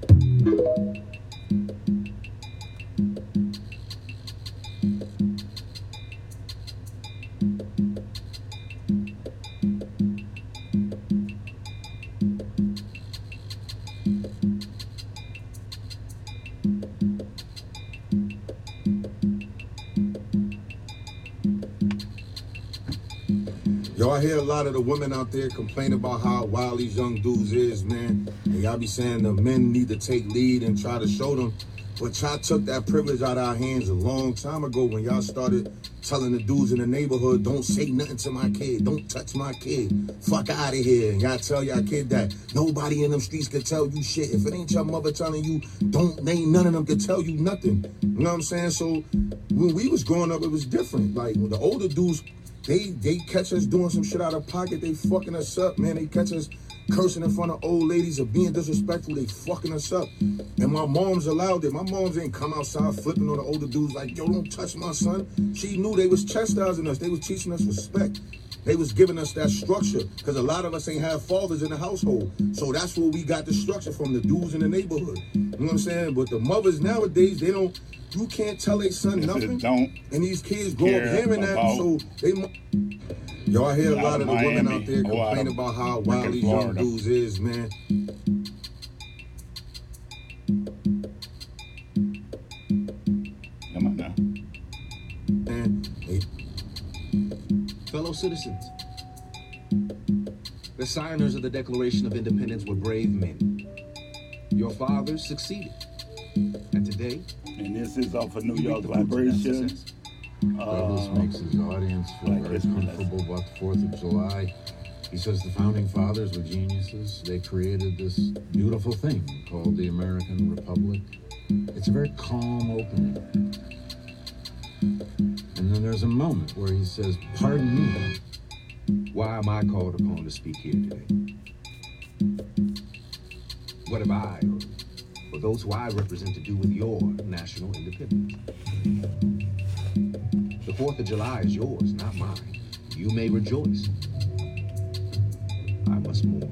Y'all hear a lot of the women out there complain about how wild these young dudes is, man. And y'all be saying the men need to take lead and try to show them But y'all took that privilege out of our hands a long time ago when y'all started telling the dudes in the neighborhood, don't say nothing to my kid, don't touch my kid, fuck out of here. And y'all tell y'all kid that nobody in them streets can tell you shit. If it ain't your mother telling you, don't name, none of them can tell you nothing. You know what I'm saying? So when we was growing up, it was different. Like when the older dudes, they catch us doing some shit out of pocket, they fucking us up, man. They catch us cursing in front of old ladies or being disrespectful, they fucking us up. And my mom's allowed it. My mom's didn't come outside flipping on the older dudes like, yo, don't touch my son. She knew they was chastising us. They was teaching us respect. They was giving us that structure because a lot of us ain't have fathers in the household. So that's where we got the structure from, the dudes in the neighborhood. You know what I'm saying? But the mothers nowadays, they don't, you can't tell their son nothing. And these kids grow up hearing that, so they... Y'all hear a lot of the women out there complain about how wild these young dudes is, man. Come on now. And fellow citizens, the signers of the Declaration of Independence were brave men. Your fathers succeeded. And today... And this is off of New York Liberation. Douglas makes his audience feel very comfortable about the 4th of July. He says the founding fathers were geniuses. They created this beautiful thing called the American Republic. It's a very calm opening. And then there's a moment where he says, pardon me, why am I called upon to speak here today? What have I or those who I represent to do with your national independence? The 4th of July is yours, not mine. You may rejoice. I must mourn.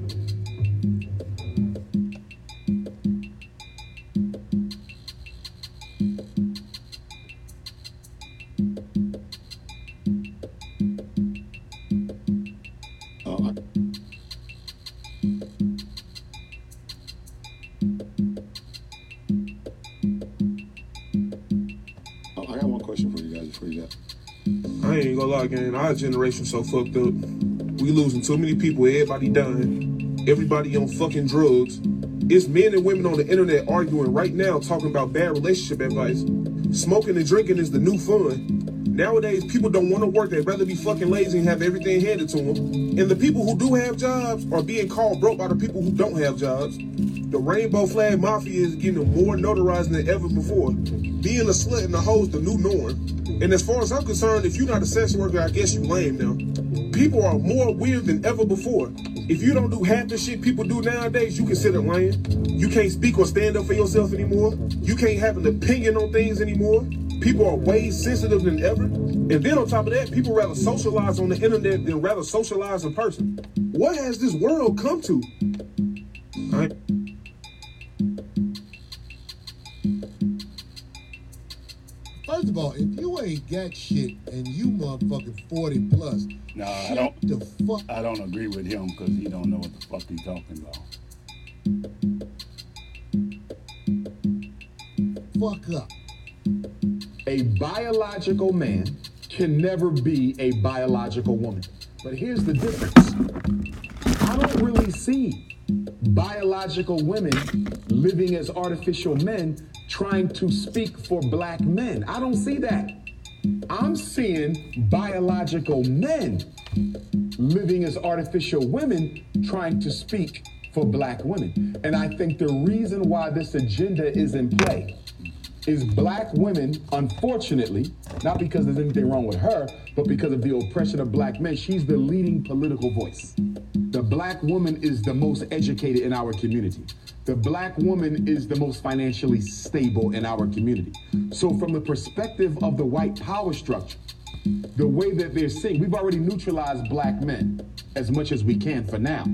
And our generation so fucked up. We losing too many people. Everybody dying. Everybody on fucking drugs. It's men and women on the internet arguing right now, talking about bad relationship advice. Smoking and drinking is the new fun. Nowadays, people don't want to work. They'd rather be fucking lazy and have everything handed to them. And the people who do have jobs are being called broke by the people who don't have jobs. The rainbow flag mafia is getting more notarized than ever before. Being a slut and a hoe is the new norm. And as far as I'm concerned, if you're not a sex worker, I guess you lame now. People are more weird than ever before. If you don't do half the shit people do nowadays, you consider lame. You can't speak or stand up for yourself anymore. You can't have an opinion on things anymore. People are way sensitive than ever. And then on top of that, people rather socialize on the internet than rather socialize in person. What has this world come to? First of all, if you ain't got shit and you motherfucking 40 plus, no, I don't. The fuck. I don't agree with him because he don't know what the fuck he's talking about. Fuck up. A biological man can never be a biological woman. But here's the difference. I don't really see biological women living as artificial men trying to speak for black men. I don't see that. I'm seeing biological men living as artificial women trying to speak for black women. And I think the reason why this agenda is in play is black women, unfortunately, not because there's anything wrong with her, but because of the oppression of black men, she's the leading political voice. The black woman is the most educated in our community. The black woman is the most financially stable in our community. So from the perspective of the white power structure, the way that they're seeing, we've already neutralized black men as much as we can for now.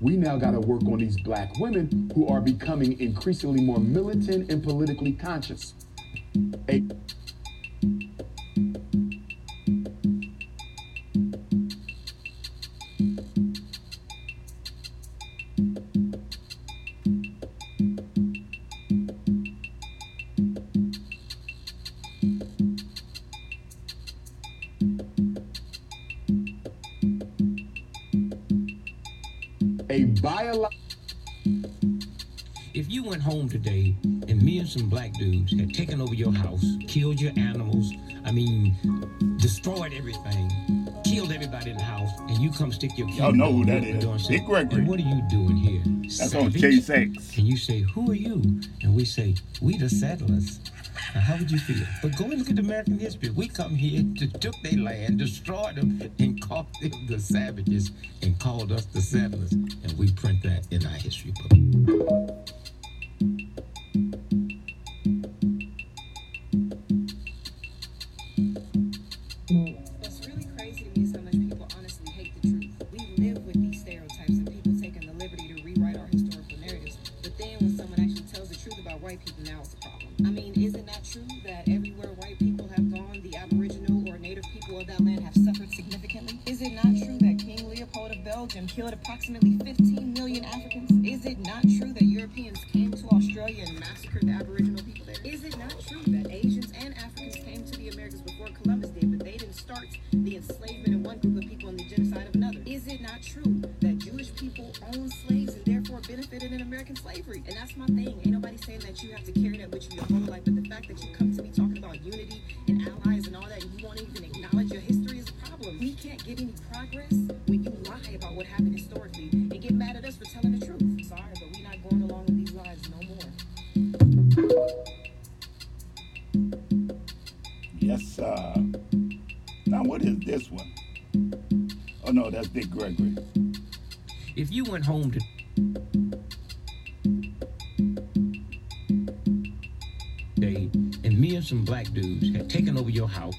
We now got to work on these black women who are becoming increasingly more militant and politically conscious. If you went home today and me and some black dudes had taken over your house, killed your animals, destroyed everything, killed everybody in the house, and you come stick your kid. Y'all know who that is. Dick Gregory. What are you doing here? That's on Chase X. And you say, who are you? And we say, we the settlers. Now, how would you feel? But go and look at American history. We come here, took their land, destroyed them, and called them the savages, and called us the settlers. And we print that in our history book. What's really crazy to me is how much people honestly hate the truth. We live with these stereotypes and people taking the liberty to rewrite our historical narratives. But then when someone actually tells the truth about white people, now it's a problem. Is it not true that everywhere white people have gone, the Aboriginal or Native people of that land have suffered significantly? Is it not true that King Leopold of Belgium killed approximately 15 million Africans? Is it not true that Europeans came to Australia and massacred the Aboriginal people there? Is it not true that Asians and Africans came to the Americas before Columbus did, but they didn't start the enslavement of one group of people and the genocide of another? Is it not true that Jewish people owned slaves and therefore benefited in American slavery? And that's my thing. Ain't nobody saying that you have to carry that with you your whole life, but the fact that you come to me talking about unity and allies and all that, and you won't even acknowledge your history is a problem. We can't get any progress when you lie about what happened historically and get mad at us for telling the truth. Sorry, but we're not going along with these lies no more. Yes, sir. Now, what is this one? Oh, no, that's Dick Gregory. If you went home to... and me and some black dudes had taken over your house.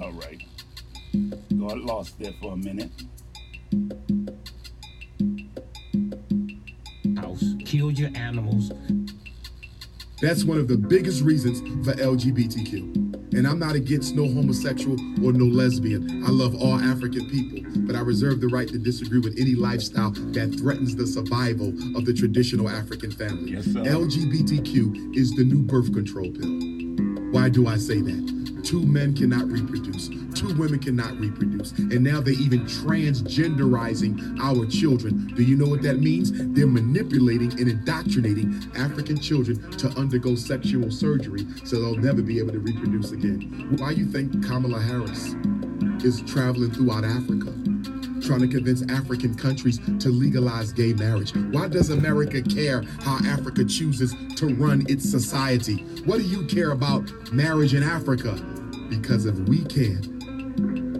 All right. Got lost there for a minute. House, killed your animals. That's one of the biggest reasons for LGBTQ. And I'm not against no homosexual or no lesbian. I love all African people, but I reserve the right to disagree with any lifestyle that threatens the survival of the traditional African family. Yes, sir. LGBTQ is the new birth control pill. Why do I say that? Two men cannot reproduce. Two women cannot reproduce. And now they're even transgenderizing our children. Do you know what that means? They're manipulating and indoctrinating African children to undergo sexual surgery so they'll never be able to reproduce again. Why you think Kamala Harris is traveling throughout Africa, trying to convince African countries to legalize gay marriage? Why does America care how Africa chooses to run its society? What do you care about marriage in Africa? Because if we can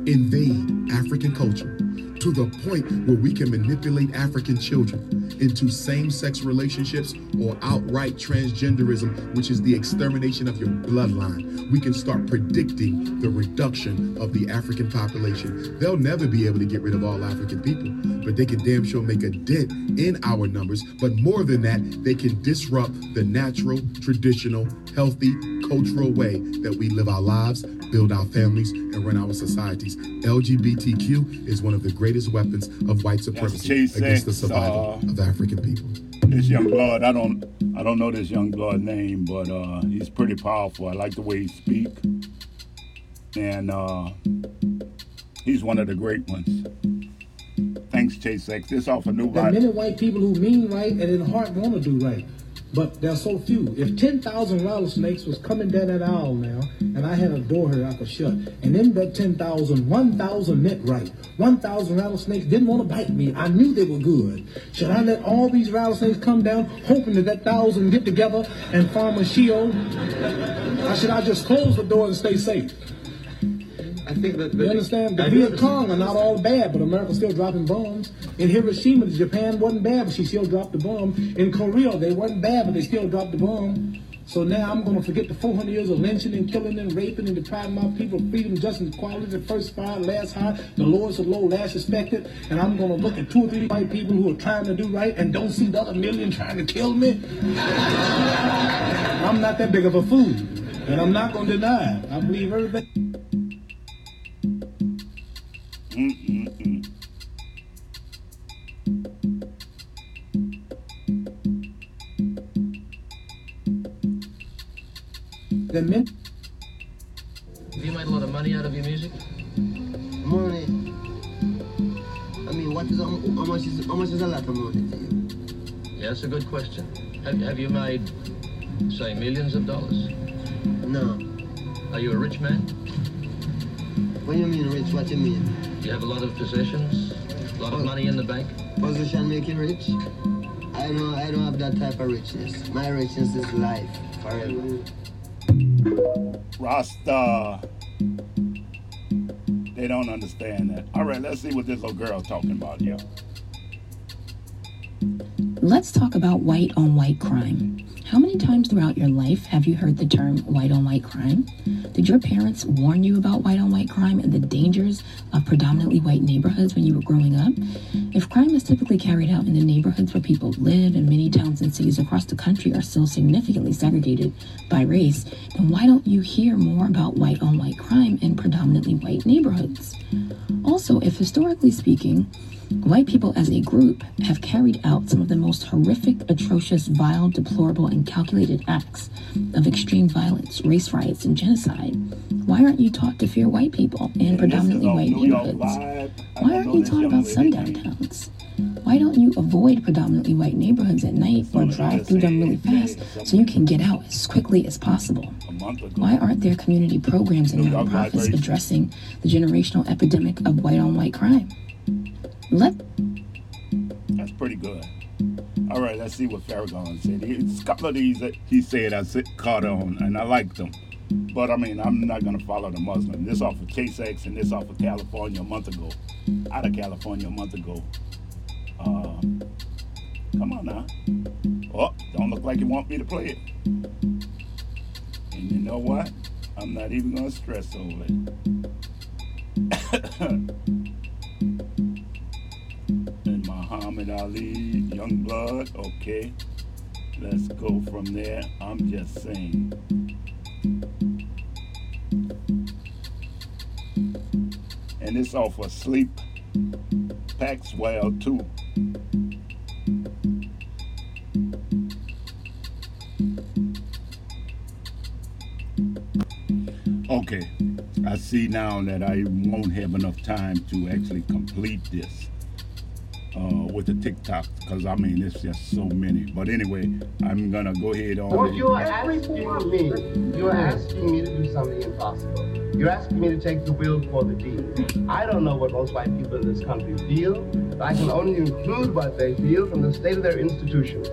invade African culture to the point where we can manipulate African children into same-sex relationships or outright transgenderism, which is the extermination of your bloodline, we can start predicting the reduction of the African population. They'll never be able to get rid of all African people, but they can damn sure make a dent in our numbers. But more than that, they can disrupt the natural, traditional, healthy, cultural way that we live our lives, build our families, and run our societies. LGBTQ is one of the greatest weapons of white supremacy against the survival of African people. This young blood, I don't know this young blood name, but he's pretty powerful. I like the way he speaks, and he's one of the great ones. Thanks, Chase X. This off a new There are many white people who mean right and in heart want to do right. But there are so few. If 10,000 rattlesnakes was coming down that aisle now, and I had a door here I could shut, and in that 10,000, 1,000 meant right. 1,000 rattlesnakes didn't want to bite me. I knew they were good. Should I let all these rattlesnakes come down, hoping that 1,000 get together and farm a shield? Or should I just close the door and stay safe? I think that you understand? The Viet Cong are not all bad, but America's still dropping bombs. In Hiroshima, Japan wasn't bad, but she still dropped the bomb. In Korea, they weren't bad, but they still dropped the bomb. So now I'm going to forget the 400 years of lynching and killing and raping and depriving my people of freedom, justice, equality, the first fire, last high, the lowest of low, last respected. And I'm going to look at 2 or 3 white people who are trying to do right and don't see the other million trying to kill me. I'm not that big of a fool, and I'm not going to deny it. I believe everything. Mm-mm-mm. Amendment. Have you made a lot of money out of your music? Money? I mean, how much is a lot of money to you? Yeah, that's a good question. Have you made, say, millions of dollars? No. Are you a rich man? What do you mean rich? What do you mean? Do you have a lot of possessions? A lot of money in the bank? Position make you rich? I don't have that type of richness. My richness is life forever. Rasta. They don't understand that. All right, let's see what this little girl's talking about, yo. Let's talk about white-on-white crime. How many times throughout your life have you heard the term white-on-white crime? Did your parents warn you about white-on-white crime and the dangers of predominantly white neighborhoods when you were growing up? If crime is typically carried out in the neighborhoods where people live and many towns and cities across the country are still significantly segregated by race, then why don't you hear more about white-on-white crime in predominantly white neighborhoods? Also, if historically speaking, white people as a group have carried out some of the most horrific, atrocious, vile, deplorable, and calculated acts of extreme violence, race riots, and genocide. Why aren't you taught to fear white people in predominantly white neighborhoods? Why aren't you taught about sundown towns? Why don't you avoid predominantly white neighborhoods at night or drive through them really fast so you can get out as quickly as possible? Why aren't there community programs and nonprofits addressing the generational epidemic of white-on-white crime? That's pretty good. All right, let's see what Farragon said. A couple of these he said I caught on, and I liked them. But, I mean, I'm not going to follow the Muslim. This off of Chase X and this off of California a month ago. Out of California a month ago. Come on now. Oh, don't look like you want me to play it. And you know what? I'm not even going to stress over it. Muhammad Ali, Youngblood, okay. Let's go from there. I'm just saying. And it's off of Sleep Paxwell too. Okay. I see now that I won't have enough time to actually complete this. With the TikTok, because I mean, it's just so many. But anyway, I'm gonna go ahead on. Well, you're asking me to do something impossible. You're asking me to take the will for the deed. I don't know what most white people in this country feel. But I can only include what they feel from the state of their institution.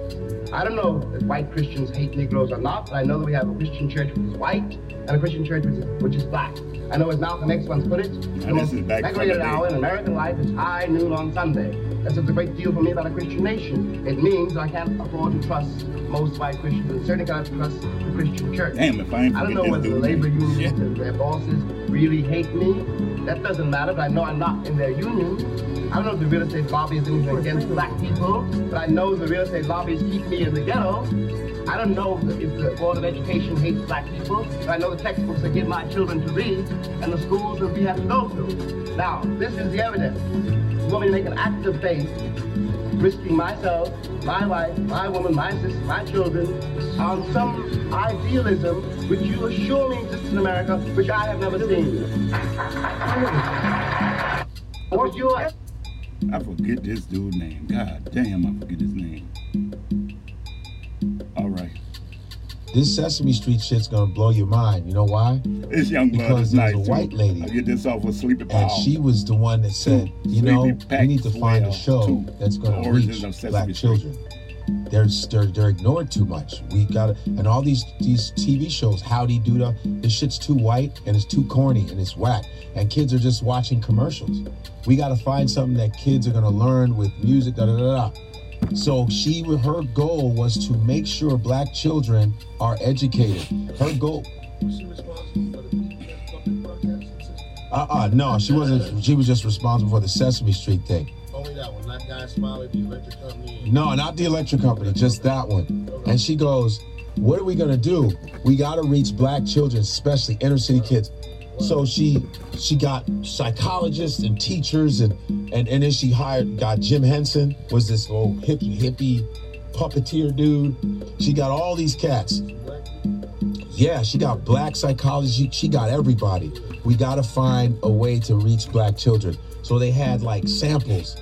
I don't know if white Christians hate Negroes or not, but I know that we have a Christian church which is white and a Christian church which is black. I know as Malcolm X once put it, the most decorated hour in American life is high noon on Sunday. That's a great deal for me about a Christian nation. It means I can't afford to trust most white Christians and certainly cannot trust the Christian church. Damn, if I don't know whether the labor unions and their bosses really hate me. That doesn't matter, but I know I'm not in their union. I don't know if the real estate lobby is anything against black people, but I know the real estate lobbies keep me in the ghetto. I don't know if the Board of Education hates black people, but I know the textbooks I give my children to read and the schools that we have to go to. Now, this is the evidence. You want me to make an act of faith, risking myself, my wife, my woman, my sister, my children, on some idealism which you assure me exists in America, which I have never seen. I forget this dude's name. God damn, I forget his name. All right. This Sesame Street shit's gonna blow your mind. You know why? It's Youngblood. Because there's a white lady. I get this off with Sleepy Powell. And she was the one that said, you know, we need to find a show that's gonna reach black children. They're ignored too much. We gotta, and all these TV shows, Howdy Doodle, this shit's too white and it's too corny and it's whack. And kids are just watching commercials. We gotta find something that kids are gonna learn with music, da da da da. So her goal was to make sure black children are educated. Her goal. Was she responsible for the public broadcasting system? No, she wasn't. She was just responsible for the Sesame Street thing. Only that one, not Guy Smiley, the electric company. No, not the electric company, just that one. And she goes, "What are we gonna do? We gotta reach black children, especially inner city kids." So she got psychologists and teachers and then she got Jim Henson, was this old hippie puppeteer dude. She got all these cats. Yeah, she got black psychology. She got everybody. We got to find a way to reach black children. So they had like samples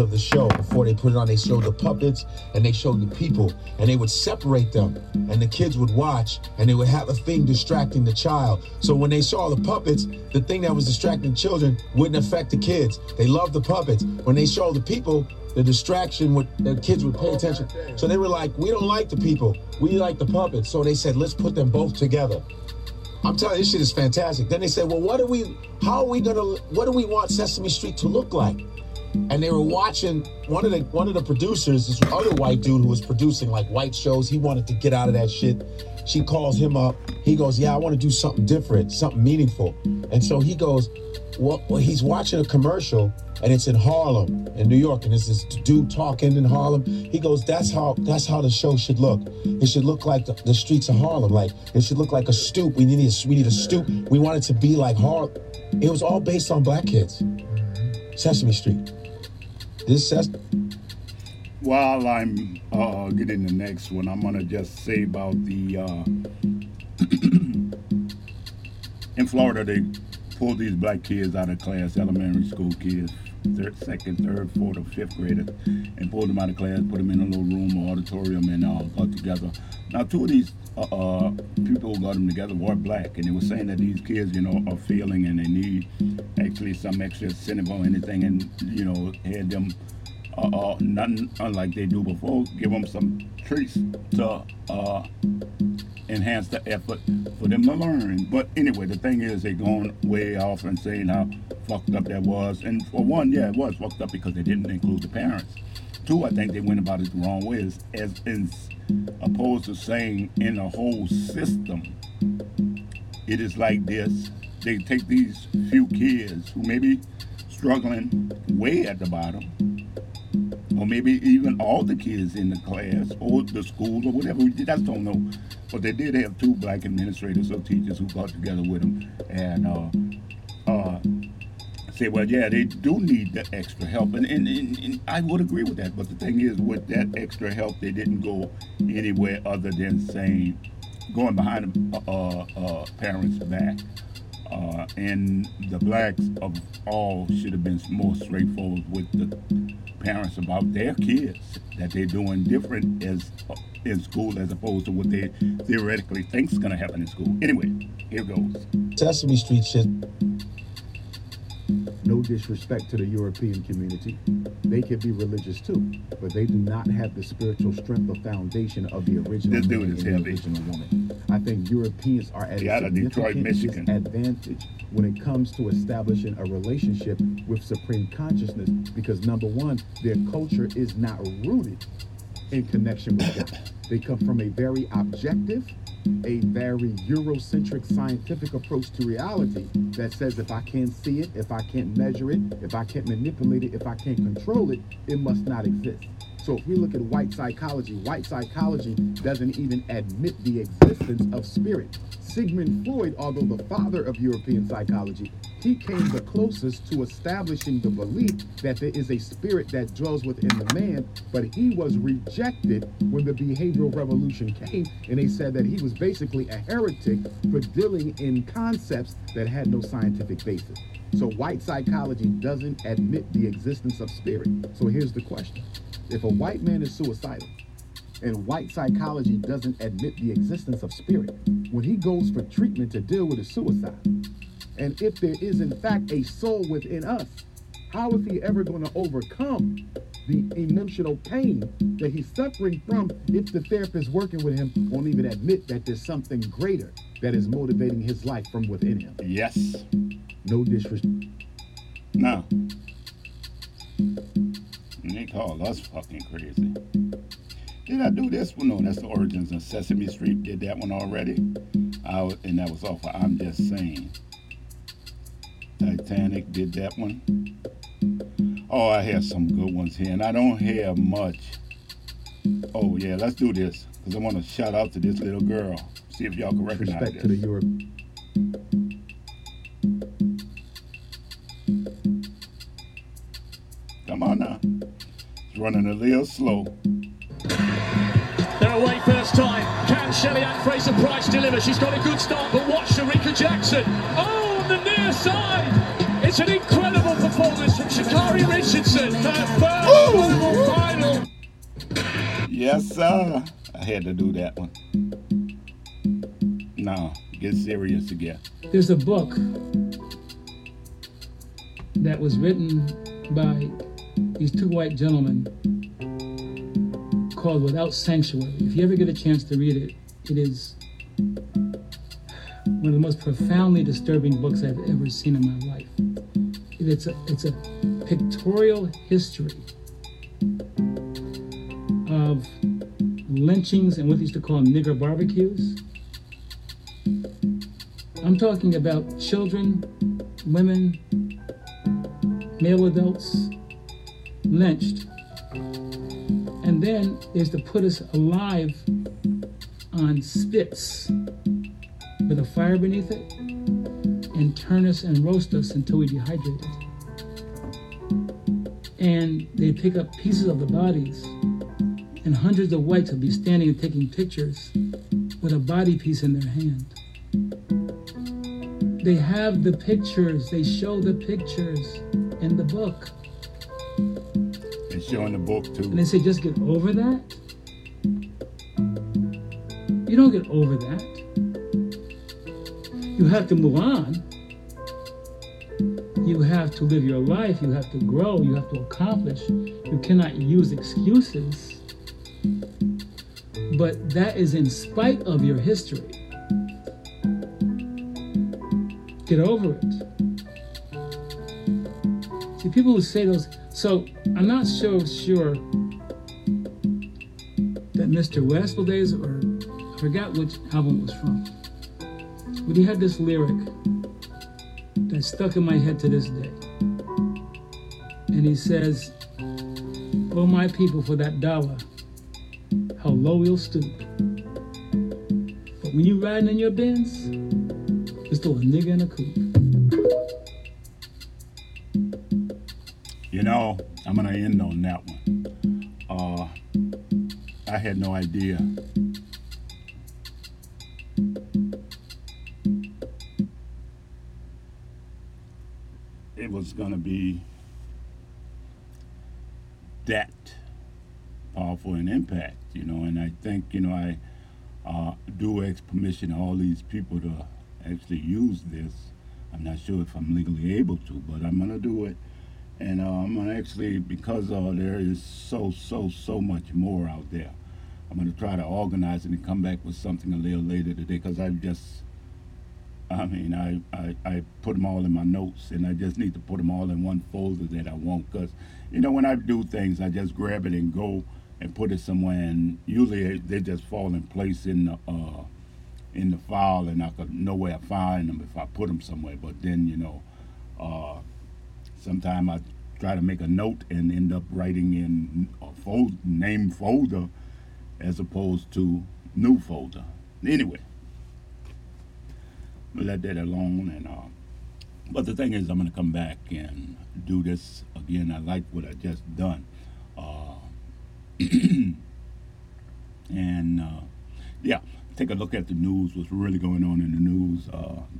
of the show before they put it on. They showed the puppets and they showed the people, and they would separate them, and the kids would watch, and they would have a thing distracting the child. So when they saw the puppets, the thing that was distracting children wouldn't affect the kids. They loved the puppets. When they showed the people, the distraction would, the kids would pay attention. So they were like, we don't like the people, we like the puppets. So they said, let's put them both together. I'm telling you, this shit is fantastic. Then they said, well, what do we want Sesame Street to look like? And they were watching one of the producers, this other white dude who was producing like white shows. He wanted to get out of that shit. She calls him up. He goes, yeah, I want to do something different, something meaningful. And so he goes, well, he's watching a commercial, and it's in Harlem in New York, and it's this dude talking in Harlem. He goes, that's how the show should look. It should look like the streets of Harlem. Like, it should look like a stoop. We need a stoop. We want it to be like Harlem. It was all based on black kids. Sesame Street. This says. While I'm getting the next one, I'm gonna just say about the in Florida they pulled these black kids out of class, elementary school kids, second, third, fourth, or fifth graders, and pulled them out of class, put them in a little room or auditorium, and got together. Now, two of these people who got them together were black, and they were saying that these kids, you know, are failing and they need actually some extra incentive or anything, and, you know, had them, nothing unlike they do before, give them some treats to enhance the effort for them to learn. But anyway, the thing is, they're going way off and saying how fucked up that was. And for one, yeah, it was fucked up because they didn't include the parents. Two, I think they went about it the wrong way, as opposed to saying in the whole system, it is like this. They take these few kids who may be struggling way at the bottom, or maybe even all the kids in the class or the school or whatever. We just don't know. But they did have two black administrators or teachers who got together with them and say, well, yeah, they do need the extra help. And I would agree with that. But the thing is, with that extra help, they didn't go anywhere other than saying, going behind the parents' back. And the blacks of all should have been more straightforward with the parents about their kids, that they're doing different as in school as opposed to what they theoretically think is going to happen in school. Anyway, here goes. Sesame Street shit. No disrespect to the European community. They can be religious too, but they do not have the spiritual strength or foundation of the original man and the original woman. I think Europeans are at a significant disadvantage when it comes to establishing a relationship with supreme consciousness because, number one, their culture is not rooted in connection with God. They come from a very objective, a very Eurocentric scientific approach to reality that says if I can't see it, if I can't measure it, if I can't manipulate it, if I can't control it, it must not exist. So if we look at white psychology doesn't even admit the existence of spirit. Sigmund Freud, although the father of European psychology, he came the closest to establishing the belief that there is a spirit that dwells within the man, but he was rejected when the behavioral revolution came, and they said that he was basically a heretic for dealing in concepts that had no scientific basis. So white psychology doesn't admit the existence of spirit. So here's the question. If a white man is suicidal, and white psychology doesn't admit the existence of spirit, when he goes for treatment to deal with his suicide, and if there is in fact a soul within us, how is he ever going to overcome the emotional pain that he's suffering from if the therapist working with him won't even admit that there's something greater that is motivating his life from within him? Yes. No disrespect. No. They call us fucking crazy. Did I do this one? No, that's the origins of Sesame Street. Did that one already? And that was off of I'm Just Saying. Titanic did that one. Oh, I have some good ones here, and I don't have much. Oh, yeah, let's do this, because I want to shout out to this little girl. See if y'all can recognize this. Respect to the Europe. Come on now. It's running a little slow. They're away first time. Can Shellyak Fraser-Price deliver. She's got a good start, but watch Sharika Jackson. Oh, on the near side. It's an incredible performance from Sha'Carri Richardson. Her first global final. Yes, sir. I had to do that one. No, get serious again. There's a book that was written by these two white gentlemen called Without Sanctuary. If you ever get a chance to read it, it is one of the most profoundly disturbing books I've ever seen in my life. It's a pictorial history of lynchings and what they used to call nigger barbecues. I'm talking about children, women, male adults, lynched. And then is to put us alive on spits with a fire beneath it and turn us and roast us until we dehydrated. And they pick up pieces of the bodies, and hundreds of whites will be standing and taking pictures with a body piece in their hand. They have the pictures, they show the pictures in the book. It's showing the book too. And they say, just get over that? You don't get over that. You have to move on. You have to live your life, you have to grow, you have to accomplish. You cannot use excuses. But that is in spite of your history. Get over it. See, people who say those, so I'm not so sure that Mr. West days, or I forgot which album it was from, but he had this lyric that stuck in my head to this day. And he says, "Oh my people, for that dollar, how low you'll stoop. But when you riding in your Benz, it's still a nigga in a coupe." You know, I'm going to end on that one. I had no idea it was going to be that powerful an impact, you know. And I think, you know, I do ask permission to all these people to actually use this. I'm not sure if I'm legally able to, but I'm gonna do it. And I'm gonna actually, because there is so much more out there, I'm gonna try to organize it and come back with something a little later today, because I put them all in my notes, and I just need to put them all in one folder that I want, because, you know, when I do things, I just grab it and go and put it somewhere, and usually they just fall in place in the file, and I could know where I find them if I put them somewhere. But then, you know, sometimes I try to make a note and end up writing in a name folder as opposed to new folder. Anyway, we'll let that alone. And but the thing is, I'm gonna come back and do this again. I like what I just done. And yeah. Take a look at the news, what's really going on in the news,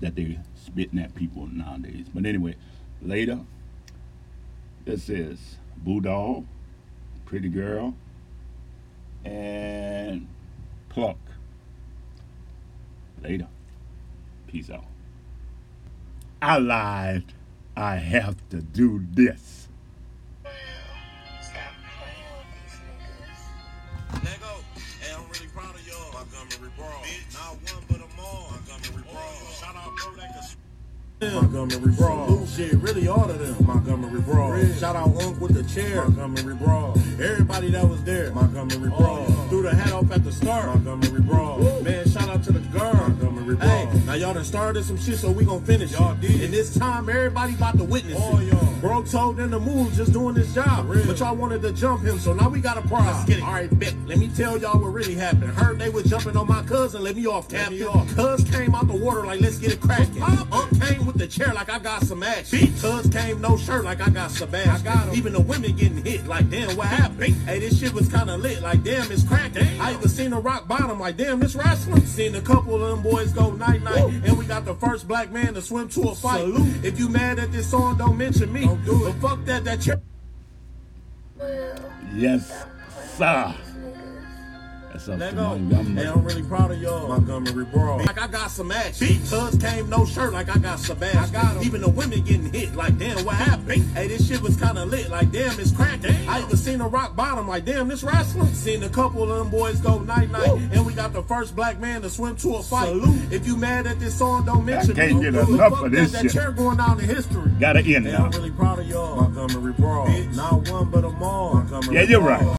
that they're spitting at people nowadays. But anyway, later, this is Boo Doll, Pretty Girl, and Pluck. Later. Peace out. I lied. I have to do this. Montgomery Brawl. Blue shit really all of them. Montgomery Brawl. Red. Shout out Unc with the chair. Montgomery Brawl. Everybody that was there. Montgomery Brawl. Threw the hat off at the start. Montgomery Brawl. Man, shout out to the girl. Montgomery Brawl. Hey, now y'all done started some shit, so we gon' finish y'all did. And this time everybody about to witness all it. Y'all. Bro told them to move, just doing his job. Real. But y'all wanted to jump him, so now we got a problem. Alright, bet. Let me tell y'all what really happened. Heard they was jumping on my cousin, let me off, Captain. Cuz came out the water like, let's get it cracking. Unc came with the chair like I got some action. Cuz came no shirt like I got Sebastian. I got him. Even the women getting hit like, damn, what happened? Hey, this shit was kinda lit like, damn, it's cracking. I even seen her to rock bottom, like, damn, this wrestling. Seen a couple of them boys go night-night, and we got the first black man to swim to a fight. Salute. If you mad at this song, don't mention me. Don't do it. But fuck that, that chick. Yes, sir. Let go. Hey, I'm really proud of y'all. Montgomery Brawl. Like, I got some action. Cuz came no shirt, like, I got some ass. I got em. Even the women getting hit, like, damn, what happened? Hey, this shit was kind of lit, like, damn, it's cracked. I even seen a rock bottom, like, damn, this wrestling. Seen a couple of them boys go night-night, and we got the first black man to swim to a fight. Salute. If you mad at this song, don't mention me. I can't get enough of this shit. That chair going down in history. Gotta end now. Hey, I'm really proud of y'all. Montgomery Brawl. Not one, but them all. Montgomery Brawl. Yeah, you're right.